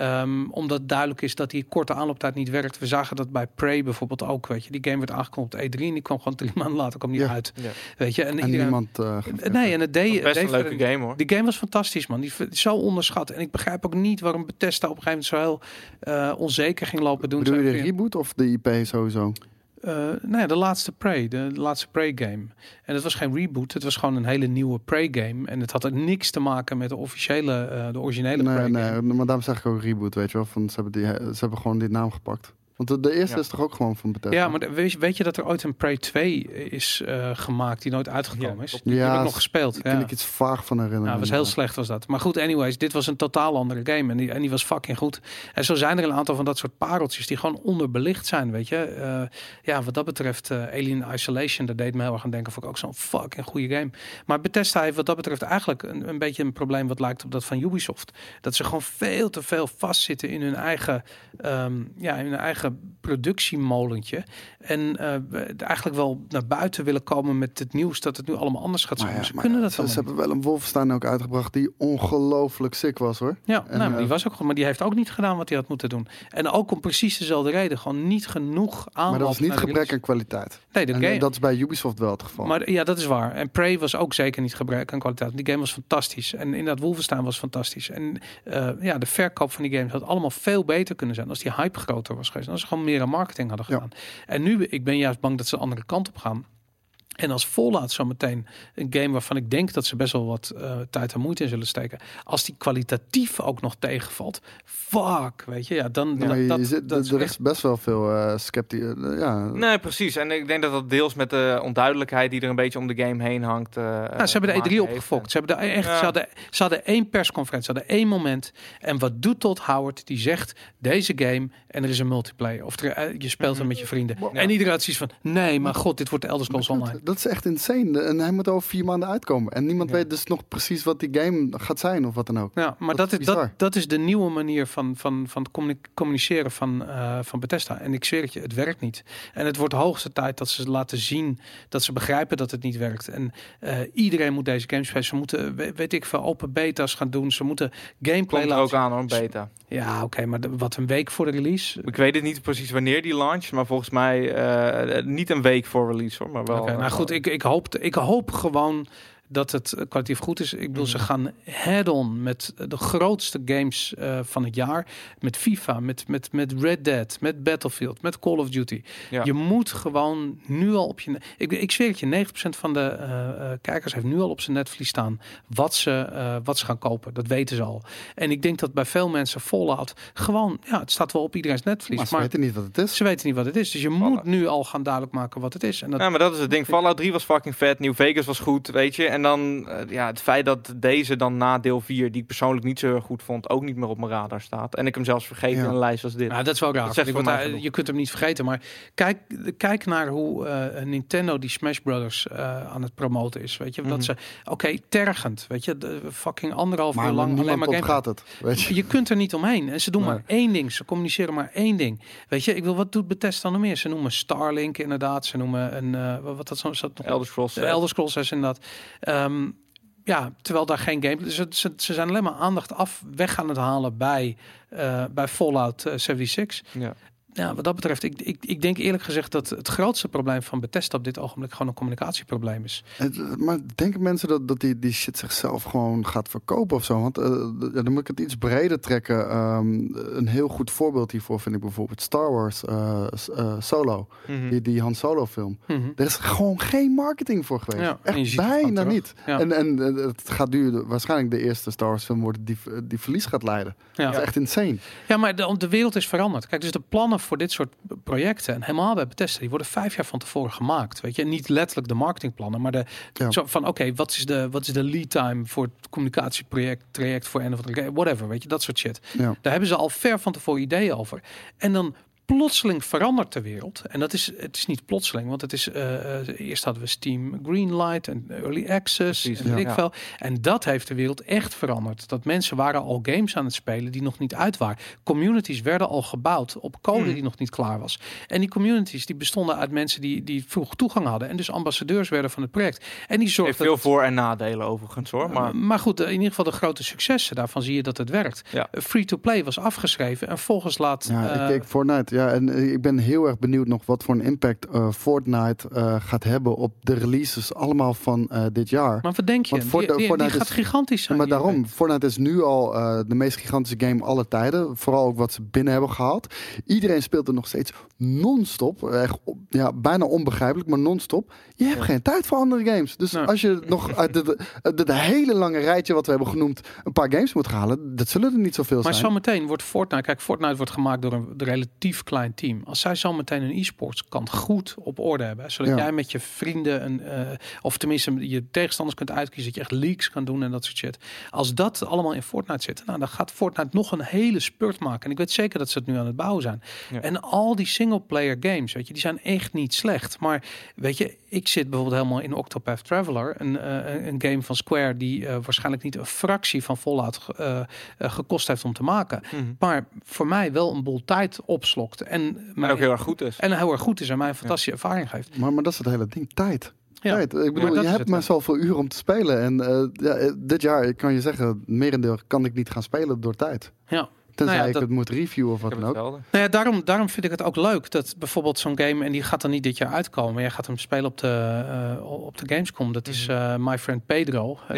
Um, omdat duidelijk is dat die korte aanlooptijd niet werkt. We zagen dat bij Prey bijvoorbeeld ook. Weet je, die game werd aangekondigd op E drie en die kwam gewoon drie maanden later kwam die ja. uit. Ja. Weet je, en, en iedereen, niemand... Uh, nee, en het deed... Best deed een leuke een, game, hoor. Die game was fantastisch, man. Die zo onderschat. En ik begrijp ook niet waarom Bethesda op een gegeven moment zo heel uh, onzeker ging lopen doen. Bedoel je de reboot of de I P sowieso? Uh, nou ja, de laatste Prey, de laatste Prey-game. En het was geen reboot, het was gewoon een hele nieuwe Prey-game. En het had er niks te maken met de officiële, uh, de originele nee, Prey-game. Nee, maar daarom zeg ik ook reboot, weet je wel. Van, ze, hebben die, ze hebben gewoon die naam gepakt. Want de, de eerste ja. is toch ook gewoon van Bethesda? Ja, maar de, weet, weet je dat er ooit een Prey twee is uh, gemaakt die nooit uitgekomen is? Ja, die ja, heb ik nog gespeeld. Daar ja. kan ik iets vaag van herinneren. Nou, was heel slecht was dat. Maar goed, anyways, dit was een totaal andere game en die, en die was fucking goed. En zo zijn er een aantal van dat soort pareltjes die gewoon onderbelicht zijn, weet je. Uh, ja, wat dat betreft, uh, Alien Isolation, daar deed me heel erg aan denken, vond ik ook zo'n fucking goede game. Maar Bethesda heeft wat dat betreft eigenlijk een, een beetje een probleem wat lijkt op dat van Ubisoft. Dat ze gewoon veel te veel vastzitten in hun eigen, um, ja, in hun eigen productiemolentje. En uh, eigenlijk wel naar buiten willen komen met het nieuws dat het nu allemaal anders gaat zijn. Ja, ze kunnen ja, dat wel. Ze, ze hebben wel een Wolfenstein ook uitgebracht die ongelooflijk sick was, hoor. Ja, en, nou, maar die was ook goed. Maar die heeft ook niet gedaan wat hij had moeten doen. En ook om precies dezelfde reden. Gewoon niet genoeg aanbod. Maar dat was niet gebrek aan kwaliteit. Nee, de en, game. Dat is bij Ubisoft wel het geval. Maar ja, dat is waar. En Prey was ook zeker niet gebrek aan kwaliteit. Die game was fantastisch. En inderdaad, Wolfenstein was fantastisch. En uh, ja, de verkoop van die games had allemaal veel beter kunnen zijn als die hype groter was geweest. Als ze gewoon meer aan marketing hadden gedaan. Ja. En nu, ik ben juist bang dat ze de andere kant op gaan. En als Fallout zo meteen een game waarvan ik denk dat ze best wel wat uh, tijd en moeite in zullen steken. Als die kwalitatief ook nog tegenvalt, fuck, weet je, ja, dan... Ja, dat, je zit, dat, dat er is echt... best wel veel uh, sceptisch. Uh, ja. Nee, precies. En ik denk dat dat deels met de onduidelijkheid die er een beetje om de game heen hangt. Uh, nou, ze hebben de E drie opgefokt. En... Ze hebben de, echt, ja. ze, hadden, ze hadden één persconferentie, ze hadden één moment. En wat doet Todd Howard? Die zegt, deze game en er is een multiplayer. Of er, uh, je speelt mm-hmm. hem met je vrienden. Wow. En iedereen had zoiets van, nee, maar god, dit wordt Elder Scrolls Online. Dat is echt insane. En hij moet over vier maanden uitkomen. En niemand ja. weet dus nog precies wat die game gaat zijn of wat dan ook. Ja, maar dat, dat, is, dat, dat is de nieuwe manier van, van, van communiceren van, uh, van Bethesda. En ik zweer het je, het werkt niet. En het wordt de hoogste tijd dat ze laten zien dat ze begrijpen dat het niet werkt. En uh, iedereen moet deze games spelen. Ze moeten, weet ik veel, open beta's gaan doen. Ze moeten gameplay laten. Komt er ook aan, hoor, beta. Ja, oké, okay, maar de, wat een week voor de release. Ik weet het niet precies wanneer die launch, maar volgens mij uh, niet een week voor release, hoor, maar wel... Okay, nou, goed, ik, ik, hoop, ik hoop gewoon dat het kwalitatief goed is. Ik bedoel, ze gaan head-on met de grootste games uh, van het jaar. Met FIFA, met, met, met Red Dead, met Battlefield, met Call of Duty. Ja. Je moet gewoon nu al op je... Ik, ik zweer het je, negentig procent van de uh, kijkers heeft nu al op zijn netvlies staan wat ze, uh, wat ze gaan kopen. Dat weten ze al. En ik denk dat bij veel mensen Fallout gewoon... Ja, het staat wel op iedereen's netvlies. Maar ze maar weten niet wat het is. Ze weten niet wat het is. Dus je Fallout. moet nu al gaan duidelijk maken wat het is. En dat... Ja, maar dat is het ding. Fallout drie was fucking vet. New Vegas was goed, weet je. En En dan uh, ja, het feit dat deze dan na deel vier, die ik persoonlijk niet zo goed vond, ook niet meer op mijn radar staat. En ik hem zelfs vergeten ja. in een lijst als dit. Nou, dat is wel raar. Dat ik wat, uh, je kunt hem niet vergeten, maar kijk, kijk naar hoe uh, Nintendo die Smash Brothers uh, aan het promoten is. Weet je, dat mm-hmm. ze oké, okay, tergend. Weet je, de fucking anderhalf maar uur lang alleen maar game. Gaat het, weet je. Je kunt er niet omheen. En ze doen nee. maar één ding. Ze communiceren maar één ding. Weet je, ik wil wat doet Bethesda nog meer? Ze noemen Starlink inderdaad. Ze noemen een uh, wat dat zo is dat nog? Elder Scrolls. De Elder Scrolls is inderdaad. Um, ja, terwijl daar geen game... Ze, ze, ze zijn alleen maar aandacht af weg aan het halen bij, uh, bij Fallout zevenenzeventig. Ja. Ja, wat dat betreft, ik, ik, ik denk eerlijk gezegd dat het grootste probleem van Bethesda op dit ogenblik gewoon een communicatieprobleem is. Het, maar denken mensen dat, dat die, die shit zichzelf gewoon gaat verkopen of zo? Want uh, dan moet ik het iets breder trekken. Um, een heel goed voorbeeld hiervoor vind ik bijvoorbeeld Star Wars uh, uh, Solo. Mm-hmm. Die, die Han Solo film. Mm-hmm. Er is gewoon geen marketing voor geweest. Ja, echt bijna niet. Ja. En, en het gaat nu waarschijnlijk de eerste Star Wars film worden die, die verlies gaat leiden. Ja. Dat is echt insane. Ja, maar de, de wereld is veranderd. Kijk, dus de plannen voor dit soort projecten en helemaal bij Bethesda, die worden vijf jaar van tevoren gemaakt, weet je, en niet letterlijk de marketingplannen, maar de ja. zo van oké, okay, wat is de wat is de lead time voor het communicatieproject, traject voor en of whatever, weet je, dat soort shit. Ja. Daar hebben ze al ver van tevoren ideeën over. En dan plotseling verandert de wereld. En dat is, het is niet plotseling, want het is, uh, eerst hadden we Steam Greenlight en Early Access. Precies, en, ja, ja. Veel. En dat heeft de wereld echt veranderd. Dat mensen waren al games aan het spelen die nog niet uit waren. Communities werden al gebouwd op code mm. die nog niet klaar was. En die communities die bestonden uit mensen die, die vroeg toegang hadden en dus ambassadeurs werden van het project. En die zorgden... Veel voor- en nadelen overigens hoor. Maar... Uh, maar goed, in ieder geval de grote successen, daarvan zie je dat het werkt. Ja. Uh, free-to-play was afgeschreven en volgens laat... Ja, uh, ik keek Fortnite, ja. Ja, en ik ben heel erg benieuwd nog wat voor een impact uh, Fortnite uh, gaat hebben op de releases allemaal van uh, dit jaar. Maar wat denk je? Want Fort- die, die, Fortnite die gaat is, gigantisch zijn. Maar daarom, weet. Fortnite is nu al uh, de meest gigantische game aller tijden. Vooral ook wat ze binnen hebben gehaald. Iedereen speelt er nog steeds non-stop. Echt, ja, bijna onbegrijpelijk, maar non-stop. Je hebt ja. geen tijd voor andere games. Dus nou. als je nog uit het hele lange rijtje wat we hebben genoemd een paar games moet halen, dat zullen er niet zoveel maar zijn. Maar zometeen wordt Fortnite, kijk, Fortnite wordt gemaakt door een relatief klein team. Als zij zo meteen een e-sports kant goed op orde hebben, zodat ja. jij met je vrienden een uh, of tenminste je tegenstanders kunt uitkiezen, dat je echt leaks kan doen en dat soort shit. Als dat allemaal in Fortnite zit, nou, dan gaat Fortnite nog een hele spurt maken. En ik weet zeker dat ze het nu aan het bouwen zijn. Ja. En al die single-player games, weet je, die zijn echt niet slecht. Maar weet je, ik zit bijvoorbeeld helemaal in Octopath Traveler, een, uh, een game van Square die uh, waarschijnlijk niet een fractie van Fallout uh, uh, gekost heeft om te maken, mm-hmm. maar voor mij wel een boel tijd opslokt. En, maar en ook heel erg goed is. En heel erg goed is en mij een fantastische ja. ervaring geeft. Maar, maar dat is het hele ding, tijd. Ja. Tijd. Ik bedoel, ja, je hebt maar zoveel uren om te spelen. En uh, ja, dit jaar, ik kan je zeggen, merendeel kan ik niet gaan spelen door tijd. Ja. Tenzij nou ja, dat... ik het moet reviewen of wat dan ook. Nou ja, daarom, daarom vind ik het ook leuk dat bijvoorbeeld zo'n game... en die gaat dan niet dit jaar uitkomen. Maar jij gaat hem spelen op de, uh, op de Gamescom. Dat is uh, My Friend Pedro. Ja.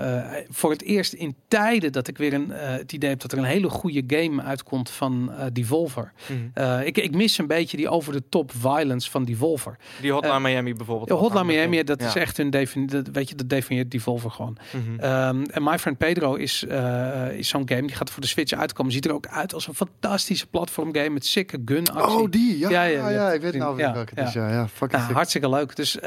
En, uh, uh, voor het eerst in tijden dat ik weer een, uh, het idee heb... dat er een hele goede game uitkomt van uh, Devolver. Mm-hmm. Uh, ik, ik mis een beetje die over-de-top violence van Devolver. Die Hotline uh, Miami bijvoorbeeld. Uh, Hotline Miami, dat ja. is echt een definitie. Weet je, dat definieert Devolver gewoon. Mm-hmm. Um, en My Friend Pedro is, uh, is zo'n game. Die gaat voor de Switch uitkomen... ziet er ook uit als een fantastische platformgame met sikke gun-actie. Oh, die? Ja, ja, ja, ja, ja, ja ik weet nou ja, welke het is. Ja, ja, ja nou, hartstikke leuk. Dus uh,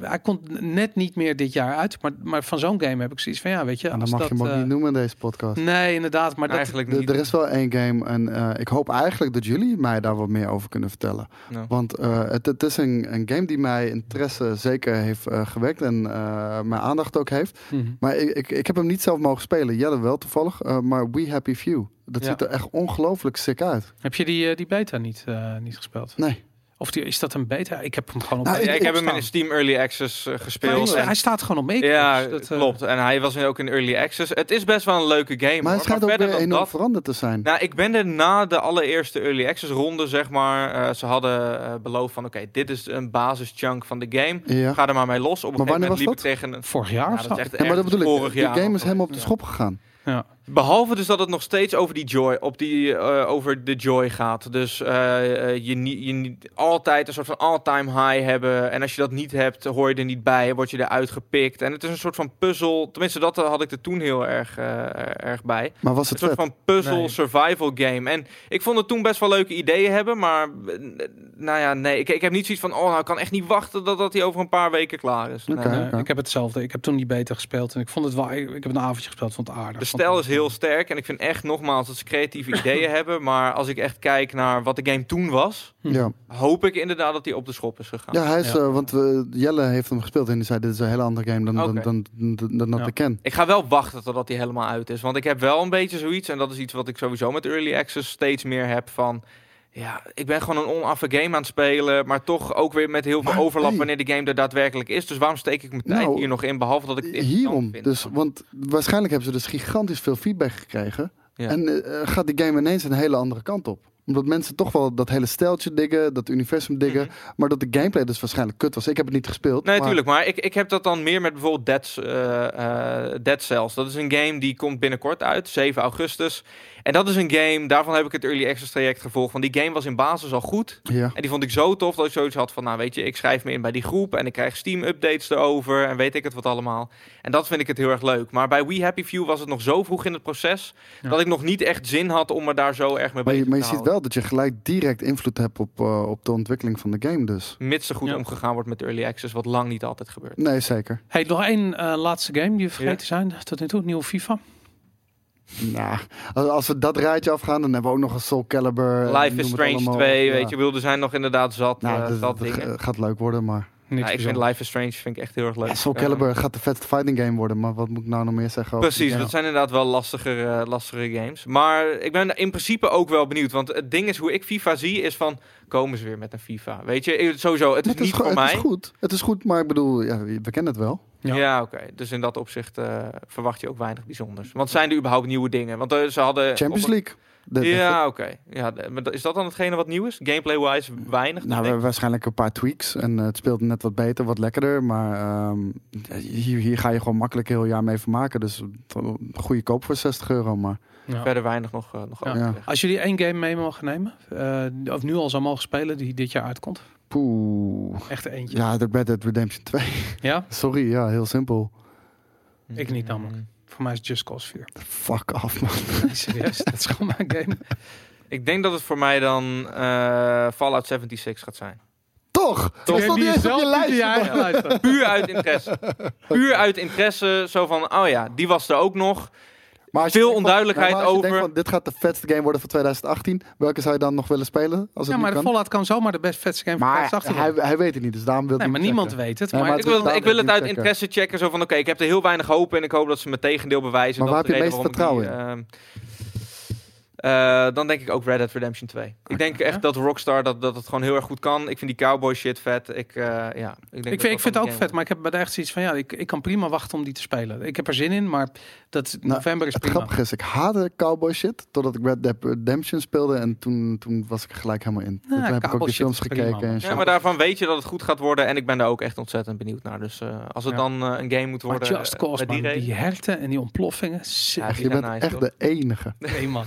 hij komt net niet meer dit jaar uit, maar, maar van zo'n game heb ik zoiets van, ja, weet je... En dan mag dat, je hem ook uh, niet noemen in deze podcast. Nee, inderdaad, maar nou, dat... Eigenlijk niet. Er is wel één game en uh, ik hoop eigenlijk dat jullie mij daar wat meer over kunnen vertellen. No. Want uh, het, het is een, een game die mij interesse zeker heeft uh, gewekt en uh, mijn aandacht ook heeft. Mm-hmm. Maar ik, ik, ik heb hem niet zelf mogen spelen. Jelle wel toevallig, uh, maar We Happy Few. Dat ja. ziet er echt ongelooflijk sick uit. Heb je die, die beta niet, uh, niet gespeeld? Nee. Of die, is dat een beta? Ik heb hem gewoon op... Nou, ik, ik heb hem in Steam Early Access uh, gespeeld. Hij, en... hij staat gewoon op mee. Ja, dat, uh... klopt. En hij was nu ook in Early Access. Het is best wel een leuke game. Maar het schijnt ook weer enorm dat... veranderd te zijn. Nou, ik ben er na de allereerste Early Access ronde, zeg maar... Uh, ze hadden uh, beloofd van, oké, okay, dit is een basischunk van de game. Ja. Ga er maar mee los. Op een maar wanneer was dat? Tegen een... Vorig jaar? Ja, dat is echt, ja, maar dat bedoel ik. Die game is helemaal op de schop gegaan. Ja. Behalve dus dat het nog steeds over die joy, op die, uh, over de joy gaat. Dus uh, je niet je, altijd een soort van all-time high hebben. En als je dat niet hebt, hoor je er niet bij. Word je eruit gepikt. En het is een soort van puzzel. Tenminste, dat had ik er toen heel erg, uh, erg bij. Maar was het een soort vet? van puzzel nee. survival game. En ik vond het toen best wel leuke ideeën hebben. Maar nou ja, nee. Ik, ik heb niet zoiets van, oh, nou, ik kan echt niet wachten dat dat hij over een paar weken klaar is. Okay, nee. okay. Ik heb hetzelfde. Ik heb toen niet beter gespeeld. En ik vond het wel. Ik heb een avondje gespeeld, vond het aardig. De stijl is heel heel sterk. En ik vind echt nogmaals dat ze creatieve ideeën hebben. Maar als ik echt kijk naar wat de game toen was... Ja. hoop ik inderdaad dat hij op de schop is gegaan. Ja, hij is... Ja. Uh, want uh, Jelle heeft hem gespeeld en die zei... dit is een hele andere game dan, okay. dan, dan, dan, dan, dan ja. dat ik ken. Ik ga wel wachten totdat hij helemaal uit is. Want ik heb wel een beetje zoiets... en dat is iets wat ik sowieso met Early Access steeds meer heb van... ja, ik ben gewoon een onaffe game aan het spelen... maar toch ook weer met heel veel maar, overlap... Hey. wanneer de game er daadwerkelijk is. Dus waarom steek ik mijn tijd nou, hier nog in... behalve dat ik het hierom, vind. Dus, want waarschijnlijk hebben ze dus gigantisch veel feedback gekregen... Ja. en uh, gaat die game ineens een hele andere kant op. Omdat mensen toch wel dat hele stijltje diggen... dat universum diggen... Mm-hmm. maar dat de gameplay dus waarschijnlijk kut was. Ik heb het niet gespeeld. Nee, natuurlijk. Maar, maar ik, ik heb dat dan meer met bijvoorbeeld Dead, uh, uh, Dead Cells. Dat is een game die komt binnenkort uit, zeven augustus... En dat is een game, daarvan heb ik het Early Access traject gevolgd. Want die game was in basis al goed. Ja. En die vond ik zo tof dat ik zoiets had van... nou weet je, ik schrijf me in bij die groep... en ik krijg Steam-updates erover en weet ik het wat allemaal. En dat vind ik het heel erg leuk. Maar bij We Happy Few was het nog zo vroeg in het proces... Ja. dat ik nog niet echt zin had om me daar zo erg mee bezig te houden. Maar je ziet wel dat je gelijk direct invloed hebt op, uh, op de ontwikkeling van de game dus. Mits er goed ja. omgegaan wordt met Early Access... wat lang niet altijd gebeurt. Nee, zeker. Hey, nog één uh, laatste game die we vergeten ja. zijn. Tot nu toe, nieuwe FIFA. Nou, nah. als we dat rijtje afgaan, dan hebben we ook nog een Soul Calibur. Life is Strange twee, ja. weet je, wilde zijn nog inderdaad zat. Nou, uh, dat, dat dingen. gaat leuk worden, maar... Ja, ik vind Life is Strange vind ik echt heel erg leuk. Ja, Soul Calibur uh, gaat de vetste fighting game worden, maar wat moet ik nou nog meer zeggen? Over precies, dat zijn inderdaad wel lastigere, uh, lastigere games. Maar ik ben in principe ook wel benieuwd, want het ding is hoe ik FIFA zie is van... komen ze weer met een FIFA? Weet je, sowieso, het is nee, het niet is go- voor het mij. Is goed. Het is goed, maar ik bedoel, ja, we kennen het wel. Ja, ja oké. Okay. Dus in dat opzicht uh, verwacht je ook weinig bijzonders. Want zijn er überhaupt nieuwe dingen? Want uh, ze hadden... Champions op... League. De, ja, oké. Okay. Ja, maar is dat dan hetgene wat nieuw is? Gameplay-wise weinig? Nou, we waarschijnlijk een paar tweaks. En uh, het speelt net wat beter, wat lekkerder. Maar um, hier, hier ga je gewoon makkelijk heel jaar mee vermaken. Dus een goede koop voor zestig euro, maar... Ja. Verder weinig nog, uh, nog ja. Ja. Als jullie één game mee mogen nemen, uh, of nu al zou mogen spelen, die dit jaar uitkomt. Poeh. Echt eentje. Ja, de Red Dead Redemption twee. Ja? Sorry, ja, heel simpel. Ik niet namelijk. Mm. Voor mij is Just Cause vier. Fuck af, man. Nee, serieus, dat is gewoon mijn game. Ik denk dat het voor mij dan uh, Fallout zevenenzeventig gaat zijn. Toch? Toch? Dat is op je lijst. Ja, ja, puur uit interesse. Puur uit interesse, zo van, oh ja, die was er ook nog. Maar veel onduidelijkheid van, maar over... Van, dit gaat de vetste game worden van twintig achttien. Welke zou je dan nog willen spelen? Als ja, het maar de Fallout kan zomaar de best vetste game van twintig achttien worden. Maar hij, hij weet het niet, dus daarom wil nee, maar niemand checken. Weet het. Maar nee, maar ik, het wil, ik wil het uit checken. interesse checken. Zo van, oké, okay, ik heb er heel weinig hoop in. Ik hoop dat ze mijn tegendeel bewijzen. Maar waar heb je het meeste vertrouwen die, in? Uh, uh, dan denk ik ook Red Dead Redemption twee. Okay. Ik denk echt ja? dat Rockstar dat, dat het gewoon heel erg goed kan. Ik vind die cowboy shit vet. Ik, uh, ja, ik, denk ik, dat vind, dat ik vind het ook vet, wordt. Maar ik heb bij de echt zoiets van... ja, ik, ik kan prima wachten om die te spelen. Ik heb er zin in, maar... Dat november is nou, het grappige is, ik haatte cowboy shit totdat ik Red Dead Redemption speelde en toen, toen was ik er gelijk helemaal in. Nou, toen heb ik ook de films gekeken. En ja, maar daarvan weet je dat het goed gaat worden en ik ben daar ook echt ontzettend benieuwd naar. Dus uh, als het ja. dan uh, een game moet worden... Maar Just Cause, uh, die, man, die herten en die ontploffingen. Ja, je bent nice, echt toch? De enige. Nee man,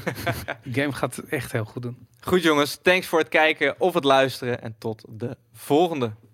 de game gaat echt heel goed doen. Goed jongens, thanks voor het kijken of het luisteren en tot de volgende.